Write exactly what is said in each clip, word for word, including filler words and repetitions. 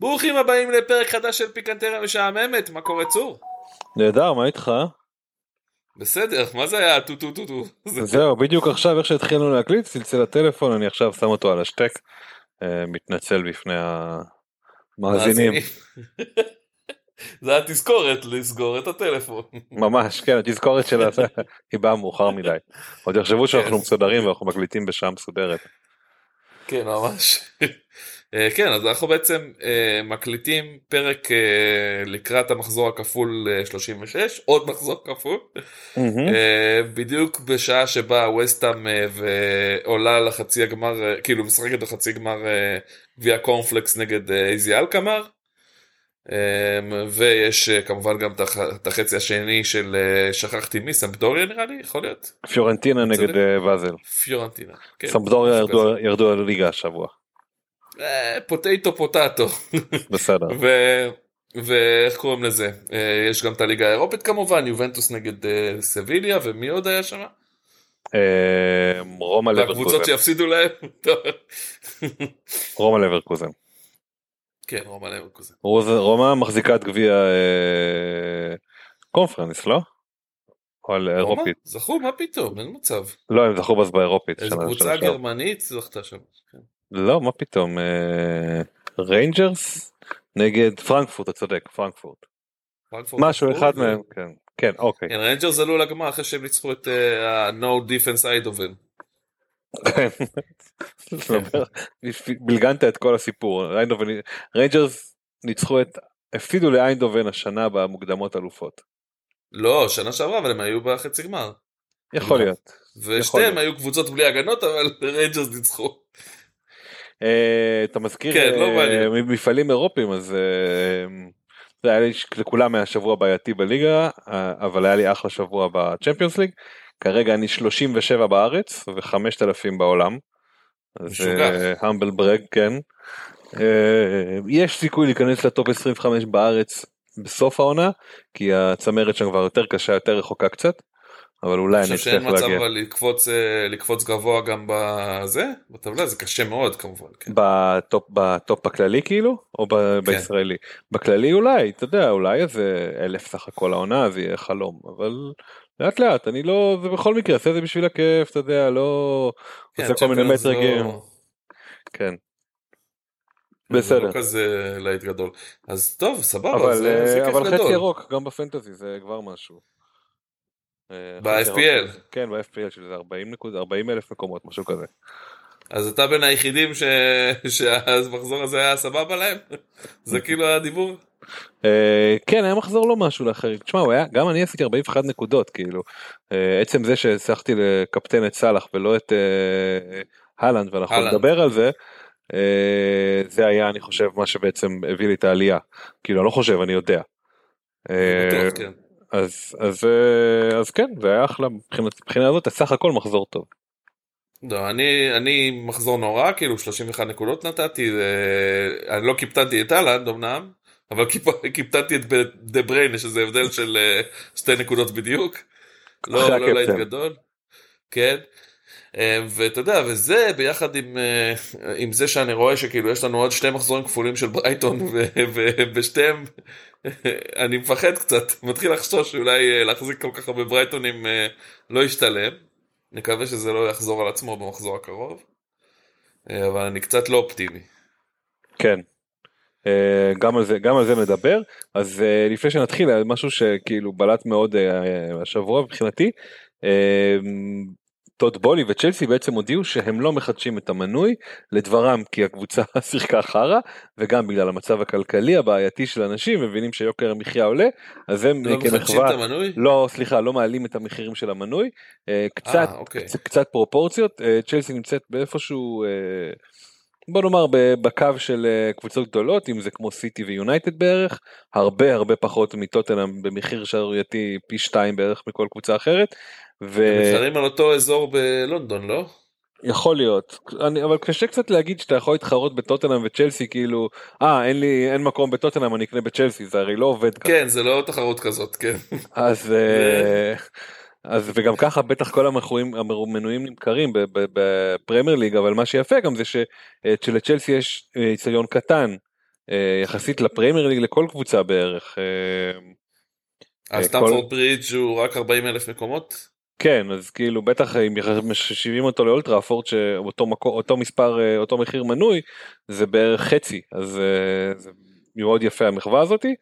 ברוכים הבאים לפרק חדש של פיקנטריה משעממת, מה קורה צור? נהדר, מה איתך? בסדר, מה זה היה? טו טו טו טו. זהו, בדיוק עכשיו איך שהתחילנו להקליט, צלצל הטלפון, אני עכשיו שם אותו על השטק, מתנצל בפני המאזינים. זה התזכורת, לסגור את הטלפון. ממש, כן, התזכורת שלה, היא באה מאוחר מדי. עוד יחשבו שאנחנו מסודרים ואנחנו מקליטים בשעה מסודרת. כן, ממש. כן, אז אנחנו בעצם מקליטים פרק לקראת המחזור הכפול שלושים ושש, עוד מחזור כפול, בדיוק בשעה שבה ווסטהאם עולה לחצי הגמר, כאילו משחקת בחצי גמר גביע קורנפלקס נגד איזי אלקמר, ויש כמובן גם את החצי השני של שכחתי מי, סמפדוריה נראה לי, יכול להיות? פיורנטינה נגד ואזל. פיורנטינה, כן. סמפדוריה ירדו על ליגה השבוע. פוטטו פוטטו בסדר ואיך קוראים לזה, יש גם את הליגה האירופית כמובן, יובנטוס נגד סביליה ומי עוד היה שם? רומא לברקוזן, והקבוצות שיפסידו להם רומא לברקוזן, כן רומא לברקוזן, רומא מחזיקת גביע קונפרנס לא? או על אירופית זכו, מה פתאום, אין מצב, לא הם זכו בז באירופית, איזו קבוצה גרמנית זכתה שם, כן לא, מה פתאום, ריינג'רס נגד פרנקפורט, אתה צודק, פרנקפורט. משהו אחד מהם, כן, כן, אוקיי. ריינג'רס עלו לגמר אחרי שהם ניצחו את ה-No Defense Eindhoven. כן, בלגנת את כל הסיפור, ריינג'רס ניצחו את, הפסידו לאיינדובן השנה במוקדמות אלופות. לא, שנה שעברה, אבל הם היו בחצי גמר. יכול להיות. ושתיהם היו קבוצות בלי הגנות, אבל ריינג'רס ניצחו. אתה מזכיר מפעלים אירופיים, אז זה היה לי לכולם מהשבוע בעייתי בליגה, אבל היה לי אחלה שבוע בצ'מפיונס ליג, כרגע אני שלושים ושבע בארץ ו-חמשת אלפים בעולם, זה המבל ברג, כן, יש סיכוי להיכנס לטופ עשרים וחמש בארץ בסוף העונה, כי הצמרת שם כבר יותר קשה, יותר רחוקה קצת, אבל אולי נצטרך להגיע. אני חושב שאין מצב לקפוץ, לקפוץ גבוה גם בזה, בטבלה, זה קשה מאוד כמובן. כן. בטופ, בטופ הכללי כאילו, או ב- כן. בישראלי? בכללי אולי, אתה יודע, אולי איזה אלף סך הכל העונה, זה יהיה חלום, אבל לאט לאט, אני לא, ובכל מקרה, עושה זה בשביל הכיף, אתה יודע, לא, כן, עושה כל מיני מטרגים. לא... כן. בסדר. זה לא כזה להיט גדול. אז טוב, סבבה, אבל, זה, זה כיף גדול. אבל חצי ירוק, גם בפנטזי, זה כבר משהו. ב-אף פי אל. כן, ב-אף פי אל שזה ארבעים אלף מקומות, משהו כזה. אז אתה בין היחידים שהמחזור הזה היה סבבה להם? זה כאילו היה דיבור? כן, היה מחזור לא משהו לאחרים. תשמע, גם אני עשיתי ארבעים ואחת נקודות, כאילו. עצם זה שהצלחתי לקפטן את סלח ולא את הלנד, ואנחנו נדבר על זה, זה היה, אני חושב, מה שבעצם הביא לי את העלייה. כאילו, אני לא חושב, אני יודע. בטוח, כן. אז, אז, אז כן, זה היה אחלה, מבחינה הזאת, סך הכל מחזור טוב. לא, אני, אני מחזור נורא, כאילו שלושים ואחת נקודות נתתי, אני לא קיפטנתי את הלנד, אמנם, אבל קיפטנתי את דה בריין, שזה הבדל של שתי נקודות בדיוק, לא, לא להיט גדול, כן, ואתה יודע, וזה ביחד עם, עם זה שאני רואה שכאילו יש לנו עוד שתי מחזורים כפולים של ברייטון, ובשתיהם, אני מפחד קצת, מתחיל לחשוש שאולי להחזיק כל כך הרבה ברייטונים לא ישתלם, נקווה שזה לא יחזור על עצמו במחזור הקרוב, אבל אני קצת לא אופטימי. כן, גם על זה, גם על זה נדבר, אז לפני שנתחיל, משהו שכאילו בלט מאוד השבוע מבחינתי, טוד בולי וצ'לסי בעצם הודיעו שהם לא מחדשים את המנוי, לדברם כי הקבוצה שיחקה חרה, וגם בגלל המצב הכלכלי הבעייתי של אנשים, מבינים שיוקר המחיה עולה, אז הם לא מחדשים את המנוי? לא, סליחה, לא מעלים את המחירים של המנוי, קצת, 아, אוקיי. קצת, קצת פרופורציות, צ'לסי נמצאת באיפשהו, בוא נאמר, בקו של קבוצות גדולות, אם זה כמו סיטי ויונייטד בערך, הרבה הרבה פחות מטוטנהאם במחיר שערורייתי פי שתיים בערך מכל קבוצה אחרת, הם מתחרים על אותו אזור בלונדון, לא? יכול להיות, אבל קשה קצת להגיד שאתה יכול להתחרות בטוטנהאם וצ'לסי, כאילו, אה, אין לי, אין מקום בטוטנהאם, אני אקנה בצ'לסי, זה הרי לא עובד ככה. כן, זה לא תחרות כזאת, כן. אז, אז וגם ככה בטח כל המנויים נמכרים בפרמייר ליג, אבל מה שיפה גם זה שלצ'לסי יש יצליון קטן, יחסית לפרמייר ליג, לכל קבוצה בערך. אז סטמפורד ברידג' הוא רק ארבעים אלף מקומות? כן, אז כאילו בטח אם משווים אותו לאולטרה אפורט שאותו מקום, אותו מספר, אותו מחיר מנוי, זה בערך חצי, אז זה מאוד יפה המחווה הזאתי,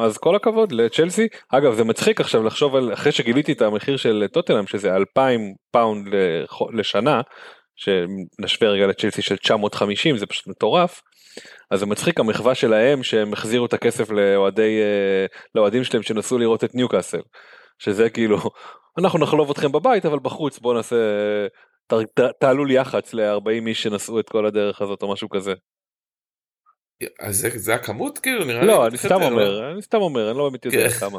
אז כל הכבוד לצ'לסי, אגב זה מצחיק עכשיו לחשוב על, אחרי שגיליתי את המחיר של טוטנהאם, שזה אלפיים פאונד לשנה, שנשווה רגע לצ'לסי של תשע מאות וחמישים, זה פשוט מטורף, אז זה מצחיק המחווה שלהם, שהם החזירו את הכסף לאוהדי, לאוהדים שלהם שנסו לראות את ניוקאסל, שזה כאילו, אנחנו נחלוב אתכם בבית, אבל בחוץ בואו נעשה, תעלו לי יחץ ל-ארבעים איש שנסעו את כל הדרך הזאת או משהו כזה. אז זה, זה הכמות כאילו? נראה לא, לי אני סתם אומר, לא... אני סתם אומר, אני לא באמת יודע כמה.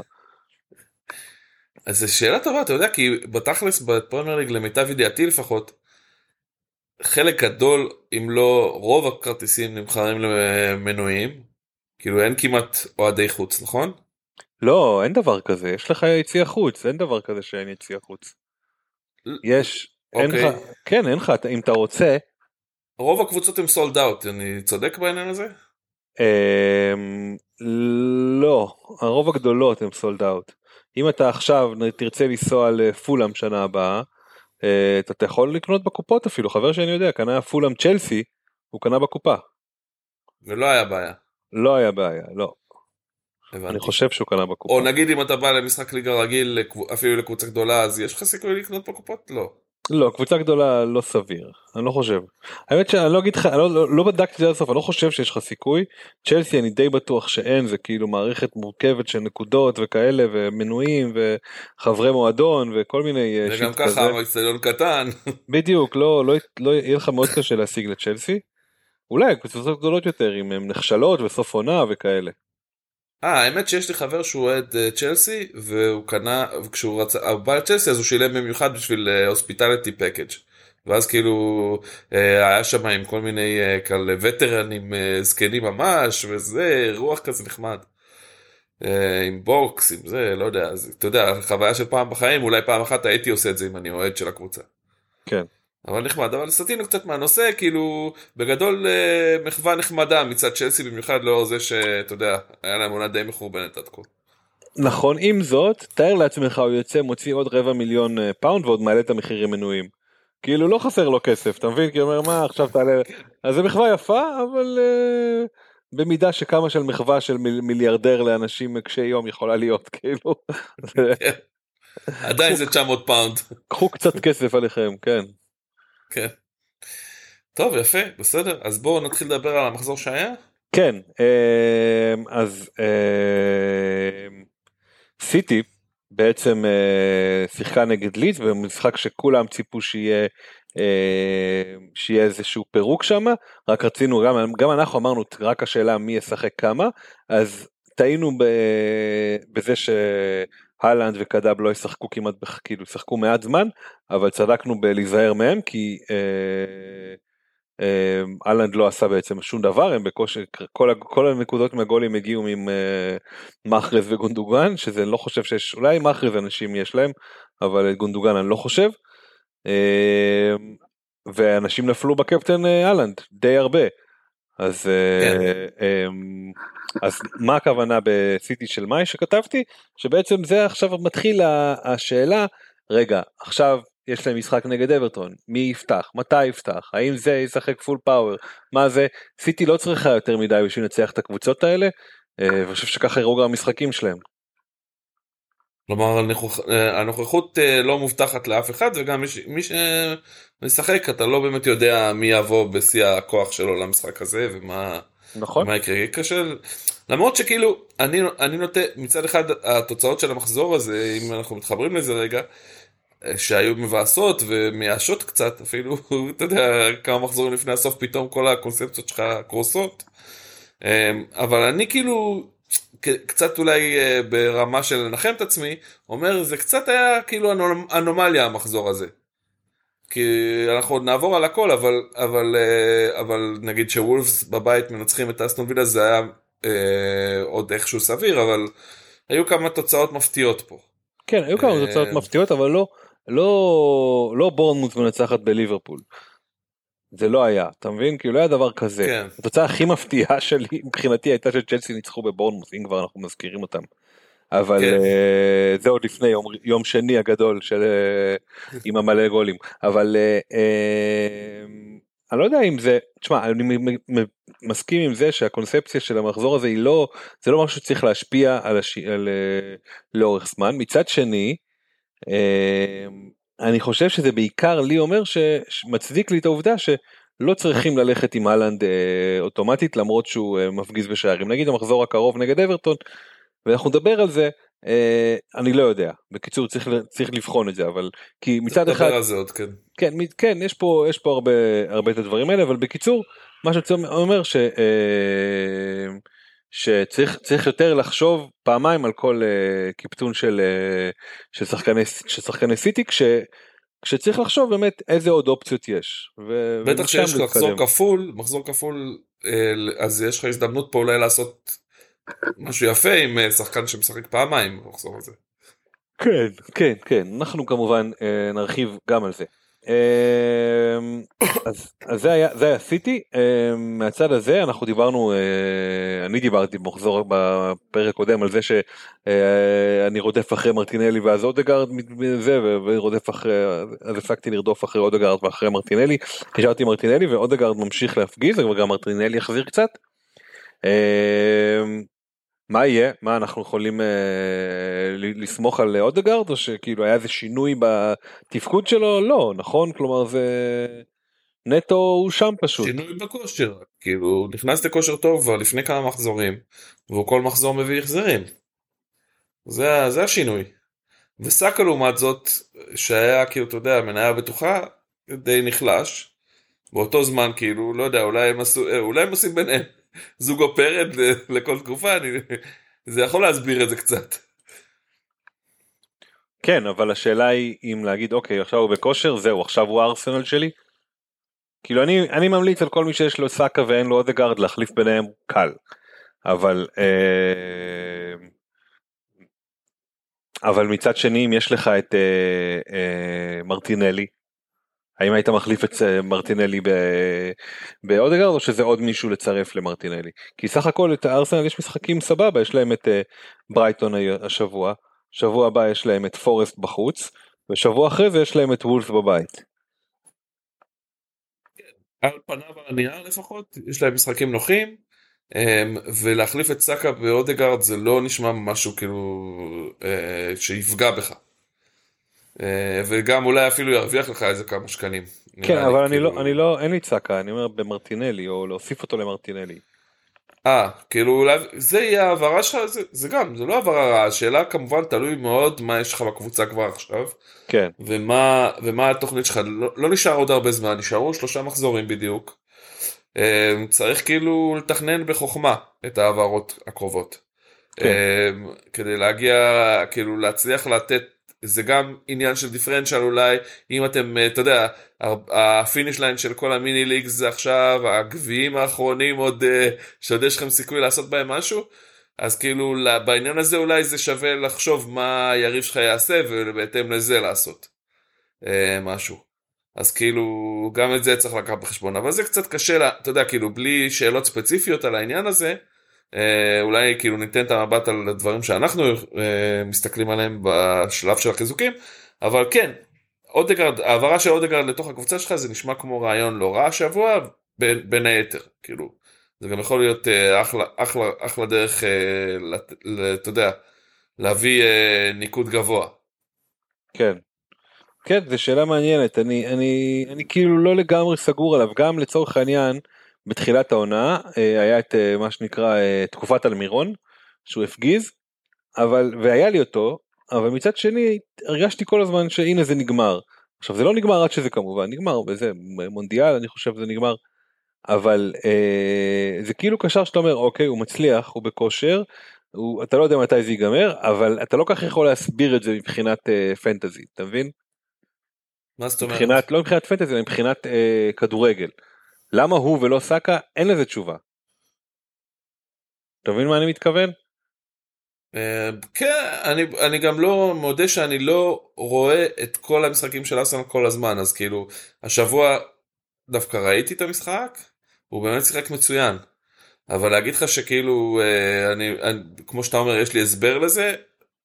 אז זו שאלה טובה, אתה יודע, כי בתכלס בפרמייר ליג למיטב ידיעתי לפחות, חלק גדול, אם לא רוב הכרטיסים נמכרים למנויים, כאילו אין כמעט אוהדי חוץ, נכון? לא, אין דבר כזה, יש לך יציע חוץ, אין דבר כזה שאין יציע חוץ. יש, אין לך, כן, אין לך, אם אתה רוצה. רוב הקבוצות הם סולד אאוט, אני צודק בעניין הזה? לא, הרוב הגדולות הם סולד אאוט. אם אתה עכשיו תרצה לנסוע לפולאם שנה הבאה, אתה יכול לקנות בקופות אפילו, חבר שאני יודע, קנה פולאם צ'לסי, הוא קנה בקופה. ולא היה בעיה. לא היה בעיה, לא. אני חושב שהוא קנה בקופה. או נגיד אם אתה בא למשחק ליגה רגיל, אפילו לקבוצה גדולה, אז יש לך סיכוי לקנות בקופות? לא. לא, קבוצה גדולה לא סביר. אני לא חושב. האמת שאני לא אגיד לך, לא בדקתי עד הסוף, אני לא חושב שיש לך סיכוי. צ'לסי אני די בטוח שאין, זה כאילו מערכת מורכבת של נקודות וכאלה, ומנויים וחברי מועדון וכל מיני שיט כזה. וגם ככה, אצטדיון קטן. בדיוק, לא יהיה לך מאוד קשה להשיג לצ'לסי. אולי קבוצות גדולות יותר, אם הן נחשלות וסוף עונה וכאלה. אה, האמת שיש לי חבר שהוא אוהד צ'לסי, והוא קנה, וכשהוא רצה, בא לצ'לסי, אז הוא שילם במיוחד בשביל הוספיטליטי פקאג', ואז כאילו, היה שם עם כל מיני כאלה וטרנים, זקנים ממש, וזה, רוח כזה נחמד. עם בוקס, עם זה, לא יודע, אז, אתה יודע, חוויה של פעם בחיים, אולי פעם אחת הייתי עושה את זה אם אני אוהד של הקבוצה. כן. אבל נחמד, אבל סתינו קצת מהנושא, כאילו, בגדול מחווה נחמדה מצד צ'לסי, במיוחד לאור זה שאתה יודע, היה להם עונה די מחורבנת עד כה. נכון, עם זאת, תאר לעצמך, הוא יוצא, מוציא עוד רבע מיליון פאונד, ועוד מעלה את המחירים מנויים. כאילו, לא חסר לו כסף, אתה מבין? כי הוא אומר, מה, עכשיו תעלה... אז זה מחווה יפה, אבל uh, במידה שכמה של מחווה של מיל, מיליארדר לאנשים קשי יום יכולה להיות, כאילו. עדיין זה תשע מאות פאונד. קחו קצת כסף עליכם, כן. כן. טוב, יפה, בסדר. אז בואו נתחיל לדבר על המחזור שהיה. כן, אז סיטי בעצם שיחקה נגד לידס במשחק שכולם ציפו שיהיה שיהיה איזשהו פירוק שם, רק רצינו, גם, גם אנחנו אמרנו רק השאלה מי ישחק כמה, אז טעינו בזה שהלנד וקדאב לא ישחקו כמעט, כאילו ישחקו מעט זמן, אבל צדקנו בלהיזהר מהם, כי אלנד לא עשה בעצם שום דבר, הם בקושי, כל, כל הנקודות מהגולים הגיעו ממחרז וגונדוגן, שזה לא חושב שיש, אולי מחרז אנשים יש להם, אבל את גונדוגן אני לא חושב, ואנשים נפלו בקפטן אלנד, די הרבה, אז, אז מה הכוונה בסיטי של מאי שכתבתי, שבעצם זה עכשיו מתחיל השאלה, רגע, עכשיו, יש להם משחק נגד אברטון, מי יפתח, מתי יפתח, האם זה ישחק פול פאוור, מה זה, סיטי לא צריכה יותר מדי בשביל לנצח את הקבוצות האלה, ואני חושב שככה יראו גם המשחקים שלהם. כלומר, הנוכחות לא מובטחת לאף אחד, וגם מי שמשחק, אתה לא באמת יודע מי יבוא בשיא הכוח שלו למשחק הזה, ומה... נכון. מה יקרה קשה, למרות שכאילו, אני, אני נוטה, מצד אחד, התוצאות של המחזור הזה, אם אנחנו מתחברים לזה רגע, שהיו מבאסות ומייאשות קצת אפילו, אתה יודע, כמה מחזורים לפני הסוף פתאום כל הקונספציות שלך קרוסות, אבל אני כאילו קצת אולי ברמה של לנחם את עצמי, אומר זה קצת היה כאילו אנומליה המחזור הזה, כי אנחנו עוד נעבור על הכל, אבל, אבל, אבל נגיד שוולפס בבית מנצחים את אסטון וילה זה היה עוד איכשהו סביר, אבל היו כמה תוצאות מפתיעות פה. כן, היו כמה תוצאות מפתיעות, אבל לא לא לא בורנמוט מנצחת בליברפול. זה לא היה, אתה מבין? כי לא היה דבר כזה. התוצאה הכי מפתיעה שלי מבחינתי הייתה שצ'לסי ניצחו בבורנמוט, אם כבר אנחנו מזכירים אותם. אבל זה עוד לפני יום שני הגדול של עם המלא גולים. אבל אני לא יודע אם זה, תשמע, אני מסכים עם זה שהקונספציה של המחזור הזה היא לא, זה לא משהו שצריך להשפיע על הש... על... לאורך זמן. מצד שני, אני חושב שזה בעיקר לי אומר שמצדיק לי את העובדה שלא צריכים ללכת עם הלנד אוטומטית, למרות שהוא מפגיז בשערים. נגיד המחזור הקרוב נגד אברטון, ואנחנו נדבר על זה, אני לא יודע, בקיצור צריך, צריך לבחון את זה, אבל כי מצד אחד, כן. כן, כן, יש פה, יש פה הרבה, הרבה את הדברים האלה, אבל בקיצור, מה שאני אומר ש, שצריך, צריך יותר לחשוב פעמיים על כל קיפטון של, של שחקני, של שחקני סיטי, כש, כשצריך לחשוב באמת איזה עוד אופציות יש. ו, בטח שיש לך מחזור כפול, מחזור כפול, אז יש לך הזדמנות פה אולי לעשות משהו יפה עם שחקן שמשחק פעמיים במחזור הזה. כן, כן, כן, אנחנו כמובן נרחיב גם על זה. אז זה היה סיטי, מהצד הזה אנחנו דיברנו, אני דיברתי במחזור בפרק קודם על זה שאני רודף אחרי מרטינלי ואז אודגרד מזה, ורודף אחרי, אז הפסקתי לרדוף אחרי אודגרד ואחרי מרטינלי, נשארתי מרטינלי ואודגרד ממשיך להפגיז, וגם מרטינלי יחזיר קצת. מה יהיה? מה אנחנו יכולים לסמוך על אודגרד, או שכאילו היה איזה שינוי בתפקוד שלו? לא, נכון? כלומר זה נטו הוא שם פשוט. שינוי בכושר, כאילו הוא נכנס לכושר טוב לפני כמה מחזורים, והוא כל מחזור מביא יחזרים. זה, זה השינוי. וסאקה לעומת זאת, שהיה כאילו אתה יודע, מניה בטוחה, די נחלש, באותו זמן כאילו, לא יודע, אולי הם, עשו, אולי הם עושים ביניהם. זוגו פרד לכל תקופה, אני, זה יכול להסביר את זה קצת. כן, אבל השאלה היא אם להגיד, אוקיי, עכשיו הוא בכושר, זהו, עכשיו הוא הארסנל שלי. כאילו, אני, אני ממליץ על כל מי שיש לו סאקה ואין לו אודגרד, להחליף ביניהם קל. אבל, אה, אבל מצד שני, אם יש לך את אה, אה, מרטינלי, האם היית מחליף את אה, מרטינלי באודגרד, או שזה עוד מישהו לצרף למרטינלי? כי סך הכל את הארסנל יש משחקים סבבה, יש להם את אה, ברייטון השבוע, שבוע הבא יש להם את פורסט בחוץ, ושבוע אחרי זה יש להם את וולף בבית. על פניו הנייר לפחות, יש להם משחקים נוחים, ולהחליף את סאקה באודגרד זה לא נשמע משהו כאילו שיפגע בך. וגם אולי אפילו ירוויח לך איזה כמה שקלים. כן, אבל אני לא, אני לא, אין לי סאקה, אני אומר במרטינלי, או להוסיף אותו למרטינלי. אה, כאילו אולי, זה יהיה העברה שלך, זה גם, זה לא העברה רעה, השאלה כמובן תלוי מאוד מה יש לך בקבוצה כבר עכשיו, כן. ומה, ומה התוכנית שלך, לא, לא נשאר עוד הרבה זמן, נשארו שלושה מחזורים בדיוק, צריך כאילו לתכנן בחוכמה את העברות הקרובות, כן. כדי להגיע, כאילו להצליח לתת, זה גם עניין של דיפרנציאל אולי, אם אתם, אתה יודע, הפיניש ליין של כל המיני ליג זה עכשיו, הגביעים האחרונים עוד, שעוד יש לכם סיכוי לעשות בהם משהו, אז כאילו בעניין הזה אולי זה שווה לחשוב מה היריב שלך יעשה, ובהתאם לזה לעשות משהו. אז כאילו גם את זה צריך לקחת בחשבון, אבל זה קצת קשה, אתה יודע, כאילו בלי שאלות ספציפיות על העניין הזה, אולי כאילו ניתן את המבט על הדברים שאנחנו מסתכלים עליהם בשלב של החיזוקים, אבל כן, אודגרד, העברה של אודגרד לתוך הקבוצה שלך זה נשמע כמו רעיון לא רע שבוע, בין, בין היתר, כאילו, זה גם יכול להיות אחלה, אחלה, אחלה דרך, אתה יודע, להביא ניקוד גבוה. כן, כן, זו שאלה מעניינת, אני, אני, אני כאילו לא לגמרי סגור עליו, גם לצורך העניין, בתחילת העונה היה את מה שנקרא תקופת אלמירון, שהוא הפגיז, אבל, והיה לי אותו, אבל מצד שני הרגשתי כל הזמן שהנה זה נגמר. עכשיו זה לא נגמר עד שזה כמובן, נגמר וזה מונדיאל, אני חושב זה נגמר, אבל אה, זה כאילו קשר שאתה אומר, אוקיי, הוא מצליח, הוא בכושר, הוא, אתה לא יודע מתי זה ייגמר, אבל אתה לא כך יכול להסביר את זה מבחינת אה, פנטזי, אתה מבין? מה זאת אומרת? מבחינת, לא מבחינת פנטזי, אלא מבחינת אה, כדורגל. למה הוא ולא סאקה? אין לזה תשובה. אתה מבין מה אני מתכוון? כן, אני גם לא מודה שאני לא רואה את כל המשחקים של ארסנל כל הזמן, אז כאילו, השבוע דווקא ראיתי את המשחק, הוא באמת שיחק מצוין, אבל להגיד לך שכאילו, כמו שאתה אומר, יש לי הסבר לזה,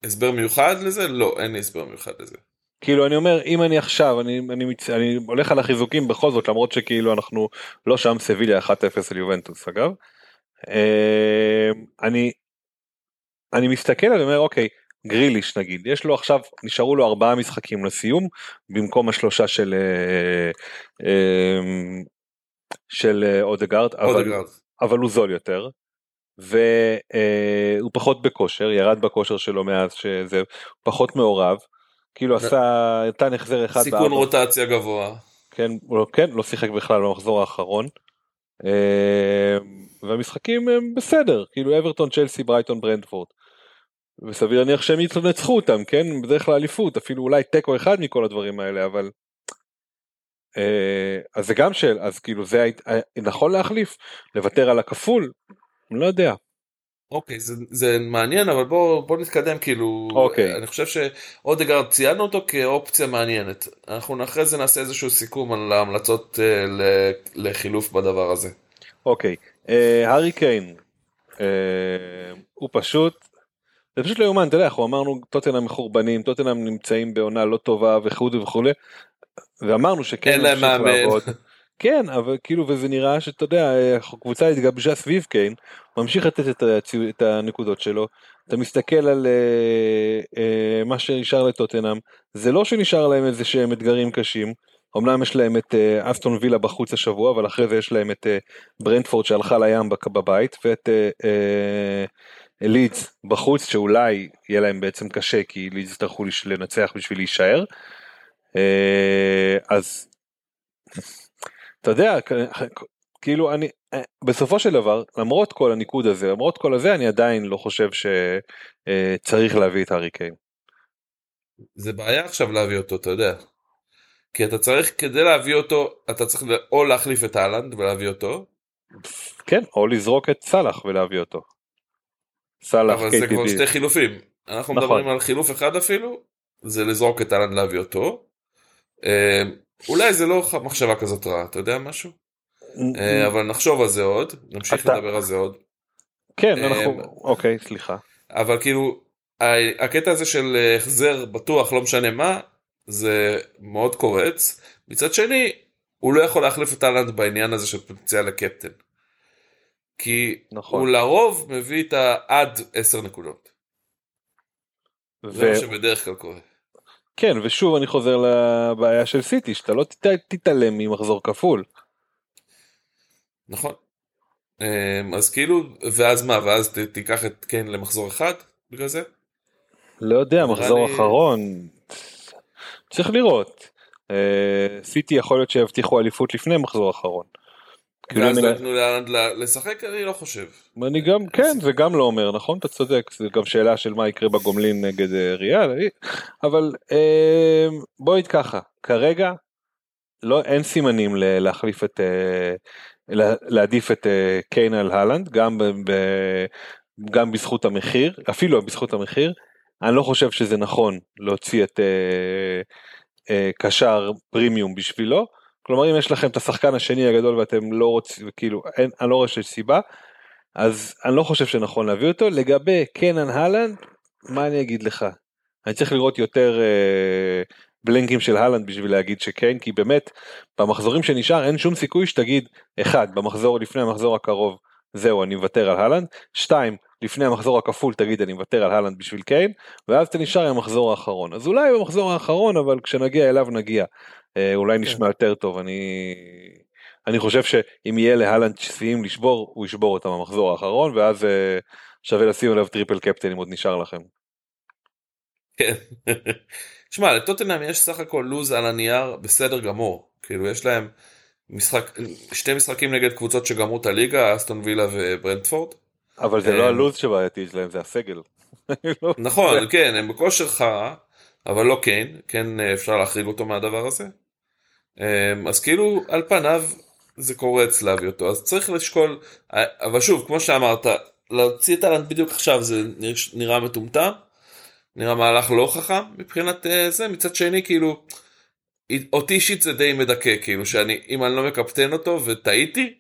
הסבר מיוחד לזה? לא, אין לי הסבר מיוחד לזה. כאילו אני אומר, אם אני עכשיו, אני, אני, אני הולך על החיזוקים בכל זאת, למרות שכאילו אנחנו לא שם סביליה אחת אפס על יובנטוס, אגב. אני, אני מסתכל, אני אומר, אוקיי, גריליש נגיד, יש לו עכשיו, נשארו לו ארבעה משחקים לסיום, במקום השלושה של, של אודגרד, אבל, אבל הוא זול יותר. והוא פחות בכושר, ירד בכושר שלו מאז שזה פחות מעורב. כאילו עשה, נתן החזר אחד. סיכון רוטציה גבוה. כן, לא שיחק בכלל במחזור האחרון. והמשחקים הם בסדר, כאילו אברטון, צ'לסי, ברייטון, ברנדפורד. וסביר להניח שהם ינצחו אותם, כן? בדרך כלל אליפות, אפילו אולי טקו אחד מכל הדברים האלה, אבל... אז זה גם של, אז כאילו זה נכון להחליף, לוותר על הכפול, אני לא יודע. אוקיי, זה, זה מעניין, אבל בוא, בוא נתקדם, כאילו, אוקיי. אני חושב שאודגרד ציינו אותו כאופציה מעניינת. אנחנו אחרי זה נעשה איזשהו סיכום על ההמלצות אה, לחילוף בדבר הזה. אוקיי, אה, הארי קיין, אה, הוא פשוט, זה פשוט לא יומן, אתה יודע, אנחנו אמרנו, טוטנהאם מחורבנים, טוטנהאם נמצאים בעונה לא טובה וכו' וכו', ואמרנו שכן, אין להם לעבוד. כן, אבל כאילו, וזה נראה שאתה יודע, הקבוצה התגבשה סביב קיין, ממשיך לתת את, הציו... את הנקודות שלו, אתה מסתכל על uh, uh, מה שנשאר לטוטנהאם, זה לא שנשאר להם איזה שהם אתגרים קשים, אמנם יש להם את uh, אסטון וילה בחוץ השבוע, אבל אחרי זה יש להם את uh, ברנדפורד שהלכה לים בבית, ואת uh, uh, לידס בחוץ, שאולי יהיה להם בעצם קשה, כי לידס יצטרכו לנצח בשביל להישאר, uh, אז... אתה יודע, כאילו אני, בסופו של דבר, למרות כל הניקוד הזה, למרות כל הזה, אני עדיין לא חושב שצריך להביא את הארי קיין. זה בעיה עכשיו להביא אותו, אתה יודע. כי אתה צריך, כדי להביא אותו, אתה צריך או להחליף את הלנד ולהביא אותו. כן, או לזרוק את סלח ולהביא אותו. סלח, אבל זה כבר שתי חילופים. אנחנו נכון. מדברים על חילוף אחד אפילו, זה לזרוק את הלנד להביא אותו, אה, אולי זה לא מחשבה כזאת רעה, אתה יודע משהו? אה, אבל נחשוב על זה עוד, נמשיך אתה... לדבר על זה עוד. כן, אה, אנחנו, אוקיי, סליחה. אבל כאילו, הקטע הזה של החזר בטוח, לא משנה מה, זה מאוד קורץ. מצד שני, הוא לא יכול להחליף את הלנד בעניין הזה של פוטנציאל הקפטן. כי נכון. הוא לרוב מביא את העד עשר נקודות. ו... זה מה שבדרך כלל קורה. כן, ושוב אני חוזר לבעיה של סיטי, שאתה לא תתעלם ממחזור כפול. נכון. אז כאילו, ואז מה? ואז תיקח את קיין למחזור אחד, בגלל זה? לא יודע, מחזור אני... אחרון. צריך לראות. סיטי יכול להיות שיבטיחו אליפות לפני מחזור אחרון. ואז נתנו לאלנד לשחק, אני לא חושב. אני גם, כן, זה גם לא אומר, נכון? אתה צודק, זה גם שאלה של מה יקרה בגומלין נגד ריאל, אבל בואי ככה, כרגע אין סימנים להחליף את, להעדיף את קיין על הלנד, גם בזכות המחיר, אפילו בזכות המחיר, אני לא חושב שזה נכון להוציא את קשר פרימיום בשבילו, כלומר, אם יש לכם את השחקן השני הגדול ואתם לא רוצים, כאילו, אין, אני לא רואה שיש סיבה, אז אני לא חושב שנכון להביא אותו. לגבי קנן הלנד, מה אני אגיד לך? אני צריך לראות יותר אה, בלנקים של הלנד בשביל להגיד שכן, כי באמת, במחזורים שנשאר, אין שום סיכוי שתגיד, אחד, במחזור לפני המחזור הקרוב, זהו, אני מוותר על הלנד, שתיים, לפני המחזור הכפול, תגיד, אני מוותר על הלנד בשביל קיין, ואז אתה נשאר עם המחזור האחרון. אז אולי במחזור האחרון, אבל כשנגיע אליו נגיע. אולי נשמע יותר טוב. אני, אני חושב שאם יהיה להלנד שיאים לשבור, הוא ישבור אותם במחזור האחרון, ואז שווה לשים עליו טריפל קפטן, אם עוד נשאר לכם. כן. שמע, לטוטנהאם יש סך הכל לוז על הנייר בסדר גמור. כאילו, יש להם משחק, שתי משחקים נגד קבוצות שגמרו את הליגה, אסטון וילה וברנטפורד. אבל זה לא הלוז שבעייתי שלהם, זה הסגל. נכון, כן, הם בכושר חרא, אבל לא כן, כן אפשר להחריג אותו מהדבר הזה. אז כאילו, על פניו, זה קורץ להביא אותו, אז צריך לשקול, אבל שוב, כמו שאמרת, להוציא את הלנד בדיוק עכשיו, זה נראה מטומטם, נראה מהלך לא חכם, מבחינת זה, מצד שני, כאילו, אותי אישית זה די מדכא, כאילו, שאם אני לא מקפטן אותו וטעיתי,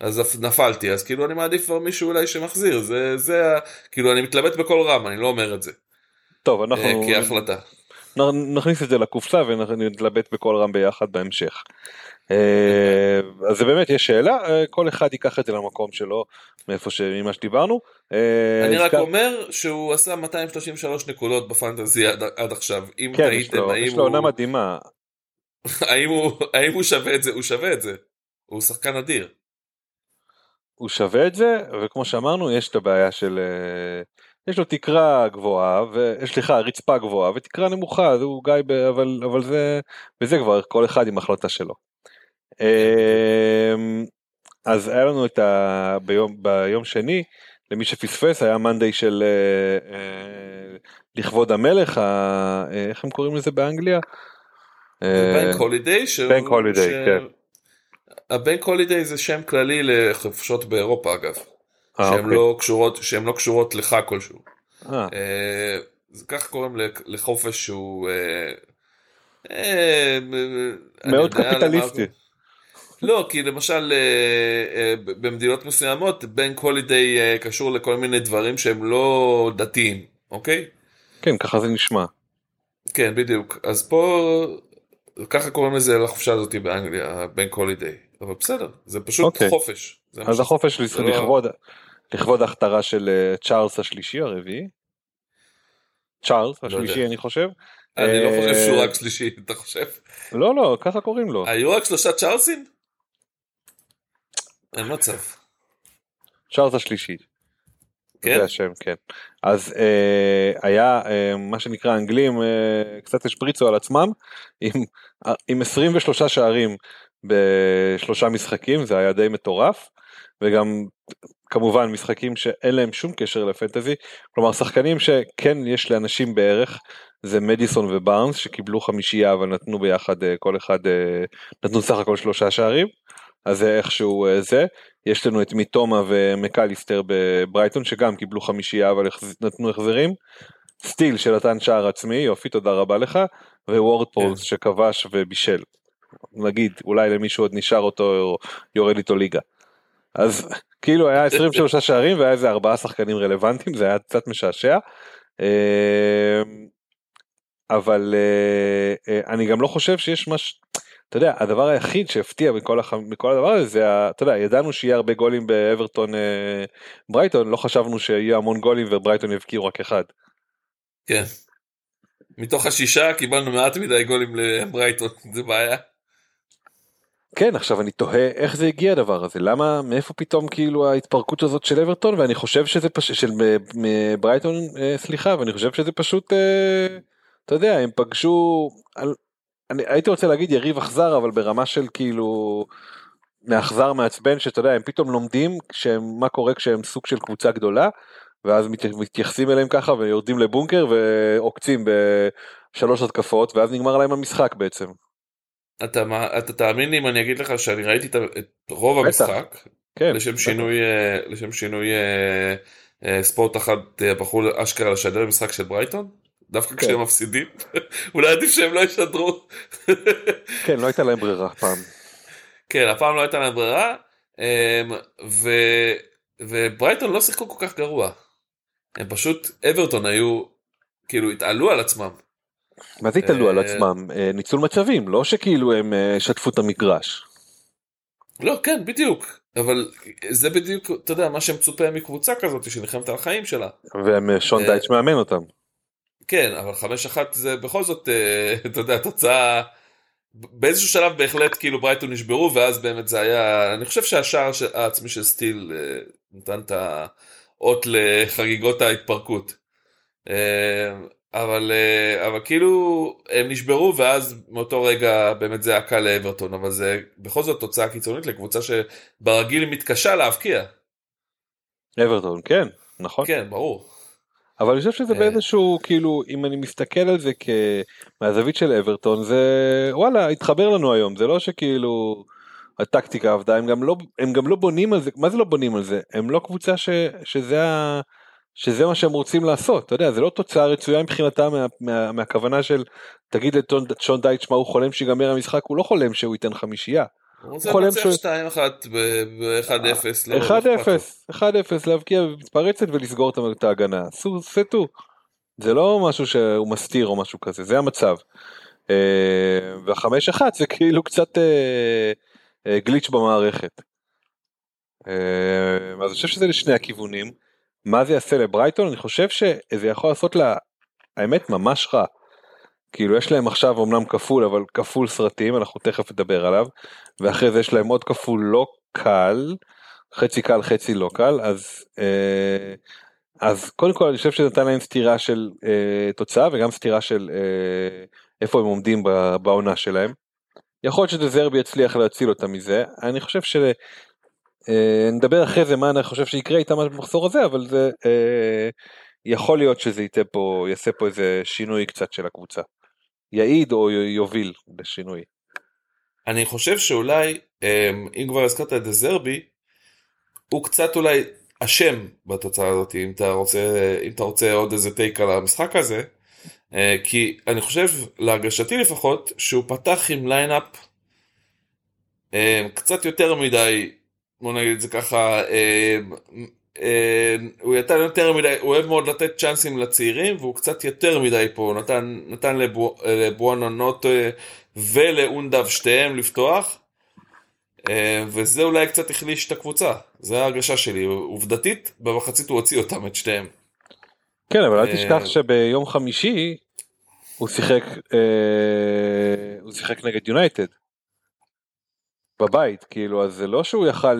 אז נפלתי, אז כאילו אני מעדיף כבר מישהו אולי שמחזיר, זה, זה, כאילו אני מתלבט בכל רם, אני לא אומר את זה. טוב, אנחנו... כי ההחלטה. נכניס את זה לקופסה ונתלבט בכל רם ביחד בהמשך. אז זה באמת יש שאלה, כל אחד ייקח את זה למקום שלו, מאיפה שממה שדיברנו. אני רק אומר שהוא עשה מאתיים שלושים ושלוש נקודות בפנטזיה עד עכשיו, אם ראיתם, האם הוא... כן, יש לו עונה מדהימה. האם הוא שווה את זה? הוא שווה את זה. הוא שחקן אדיר. הוא שווה את זה, וכמו שאמרנו, יש את הבעיה של, יש לו תקרה גבוהה, סליחה, רצפה גבוהה, ותקרה נמוכה, זהו גיא, אבל, אבל זה, וזה כבר כל אחד עם החלטה שלו. אז היה לנו את ה, ביום, ביום שני, למי שפספס, היה מנדי של, לכבוד המלך, ה, איך הם קוראים לזה באנגליה? בנק הולידיי, ש... בנק הולידיי, ש... כן. הבנק הולידיי זה שם כללי לחופשות באירופה אגב, שהן לא קשורות, שהן לא קשורות לך כלשהו. כך קוראים לחופש שהוא מאוד קפיטליסטי. לא, כי למשל במדינות מסוימות, בנק הולידיי קשור לכל מיני דברים שהם לא דתיים, אוקיי? כן, ככה זה נשמע. כן, בדיוק. אז פה... ככה קוראים לזה לחופשה הזאת באנגליה, בנק הולידיי, אבל בסדר, זה פשוט חופש. אז החופש לכבוד ההכתרה של צ'ארלס השלישי הרביעי, צ'ארלס השלישי אני חושב. אני לא חושב שהוא רק שלישי, אתה חושב? לא, לא, ככה קוראים לו. היו רק שלושה צ'ארלסים? אין מצב. צ'ארלס השלישי. זה השם, כן. אז היה מה שנקרא אנגלים, קצת השפריצו על עצמם, עם עשרים ושלושה שערים בשלושה משחקים, זה היה די מטורף, וגם כמובן משחקים שאין להם שום קשר לפנטזי, כלומר שחקנים שכן יש לאנשים בערך, זה מדיסון ובארנס שקיבלו חמישייה, אבל נתנו ביחד כל אחד, נתנו סך הכל שלושה שערים, אז זה איכשהו זה, יש לנו את מיטומה ומקליסטר בברייטון, שגם קיבלו חמישייה, אבל נתנו החזרים, סטיל שנתן שער עצמי, יופי, תודה רבה לך, וורד פולס שכבש ובישל. נגיד, אולי למישהו עוד נשאר אותו, יורד איתו ליגה. אז כאילו היה עשרים ושלושה שערים, והיה איזה ארבעה שחקנים רלוונטיים, זה היה קצת משעשע. אבל אני גם לא חושב שיש מה... אתה יודע, הדבר היחיד שהפתיע מכל, הח... מכל הדבר הזה, זה, אתה יודע, ידענו שיהיה הרבה גולים באברטון אה, ברייטון, לא חשבנו שיהיה המון גולים וברייטון יבקיעו רק אחד. כן. מתוך השישה קיבלנו מעט מדי גולים לברייטון, זה בעיה. כן, עכשיו אני תוהה איך זה הגיע הדבר הזה, למה, מאיפה פתאום כאילו ההתפרקות הזאת של אברטון, ואני חושב שזה פשוט, של ברייטון, אה, סליחה, ואני חושב שזה פשוט, אה, אתה יודע, הם פגשו... על... אני הייתי רוצה להגיד יריב אכזר, אבל ברמה של כאילו, מאכזר מעצבן, שאתה יודע, הם פתאום לומדים, מה קורה כשהם סוג של קבוצה גדולה, ואז מתייחסים אליהם ככה, ויורדים לבונקר, ועוקצים בשלוש התקפות, ואז נגמר להם המשחק בעצם. אתה, אתה תאמין לי אם אני אגיד לך, שאני ראיתי את רוב בטח. המשחק, כן, לשם, בטח. שינוי, לשם שינוי ספורט אחד, בחרו אשכרה לשדר במשחק של ברייטון, דווקא כשהם מפסידים, אולי עדיף שהם לא ישדרו. כן, לא הייתה להם ברירה הפעם. כן, הפעם לא הייתה להם ברירה, וברייטון לא שיחקו כל כך גרוע. הם פשוט, אברטון היו, כאילו, התעלו על עצמם. מה זה התעלו על עצמם? ניצול מצבים, לא שכאילו הם שטפו את המגרש. לא, כן, בדיוק. אבל זה בדיוק, אתה יודע, מה שהם צופה מקבוצה כזאת, שנלחמת על החיים שלה. ושון דייץ' מאמן אותם. כן, אבל חמש אחת זה בכל זאת, אתה יודע, תוצאה, באיזשהו שלב בהחלט כאילו ברייטון נשברו, ואז באמת זה היה, אני חושב שהשער העצמי של סטיל נתן את האות לחגיגות ההתפרקות. אבל, אבל כאילו הם נשברו, ואז מאותו רגע באמת זה הקל לאברטון, אבל זה בכל זאת תוצאה קיצונית לקבוצה שברגיל מתקשה להבקיע. אברטון, כן, נכון. כן, ברור. אבל אני חושב שזה באיזשהו, כאילו, אם אני מסתכל על זה כמהזווית של אברטון, זה, וואלה, התחבר לנו היום, זה לא שכאילו, הטקטיקה עבדה, הם גם לא, הם גם לא בונים על זה, מה זה לא בונים על זה? הם לא קבוצה ש, שזה, שזה מה שהם רוצים לעשות, אתה יודע, זה לא תוצאה רצויה מבחינתה מה, מה, מהכוונה של, תגיד לשון דייץ' מה הוא חולם שיגמר המשחק, הוא לא חולם שהוא ייתן חמישייה. הוא רוצה לנצח שתיים אחת ב-אחד אפס. אחד אפס, אחד אפס, להבקיע מתפרצת ולסגור את ההגנה. סטו. זה לא משהו שהוא מסתיר או משהו כזה, זה המצב. וה-חמש אחת זה כאילו קצת גליץ' במערכת. אז אני חושב שזה לשני הכיוונים. מה זה יעשה לברייטון? אני חושב שזה יכול לעשות לה, האמת, ממש רע. כאילו יש להם עכשיו אמנם כפול, אבל כפול סרטים, אנחנו תכף נדבר עליו, ואחרי זה יש להם עוד כפול לא קל, חצי קל, חצי לא קל, אז, אה, אז קודם כל אני חושב שנתן להם סתירה של אה, תוצאה, וגם סתירה של אה, איפה הם עומדים בעונה שלהם. יכול להיות שדזרבי יצליח להציל אותם מזה, אני חושב ש... אה, נדבר אחרי זה מה אני חושב שיקרה איתם במחסור הזה, אבל זה... אה, יכול להיות שזה ייתה פה, יעשה פה איזה שינוי קצת של הקבוצה. יעיד או יוביל לשינוי. אני חושב שאולי, אם כבר הזכרת את דזרבי, הוא קצת אולי אשם בתוצאה הזאת, אם אתה רוצה, אם אתה רוצה עוד איזה טייק על המשחק הזה, כי אני חושב, להגשתי לפחות, שהוא פתח עם ליינאפ קצת יותר מדי, בוא נגיד את זה ככה, הוא נתן יותר מדי, הוא אוהב מאוד לתת צ'אנסים לצעירים, והוא קצת יותר מדי פה, הוא נתן, נתן לבואנונות ולאונדב שתיהם לפתוח, וזה אולי קצת החליש את הקבוצה, זה ההרגשה שלי, עובדתית, במחצית הוא הוציא אותם את שתיהם. כן, אבל אל תשכח שביום חמישי, הוא שיחק, הוא שיחק נגד יונייטד. בבית, כאילו, אז זה לא שהוא יכל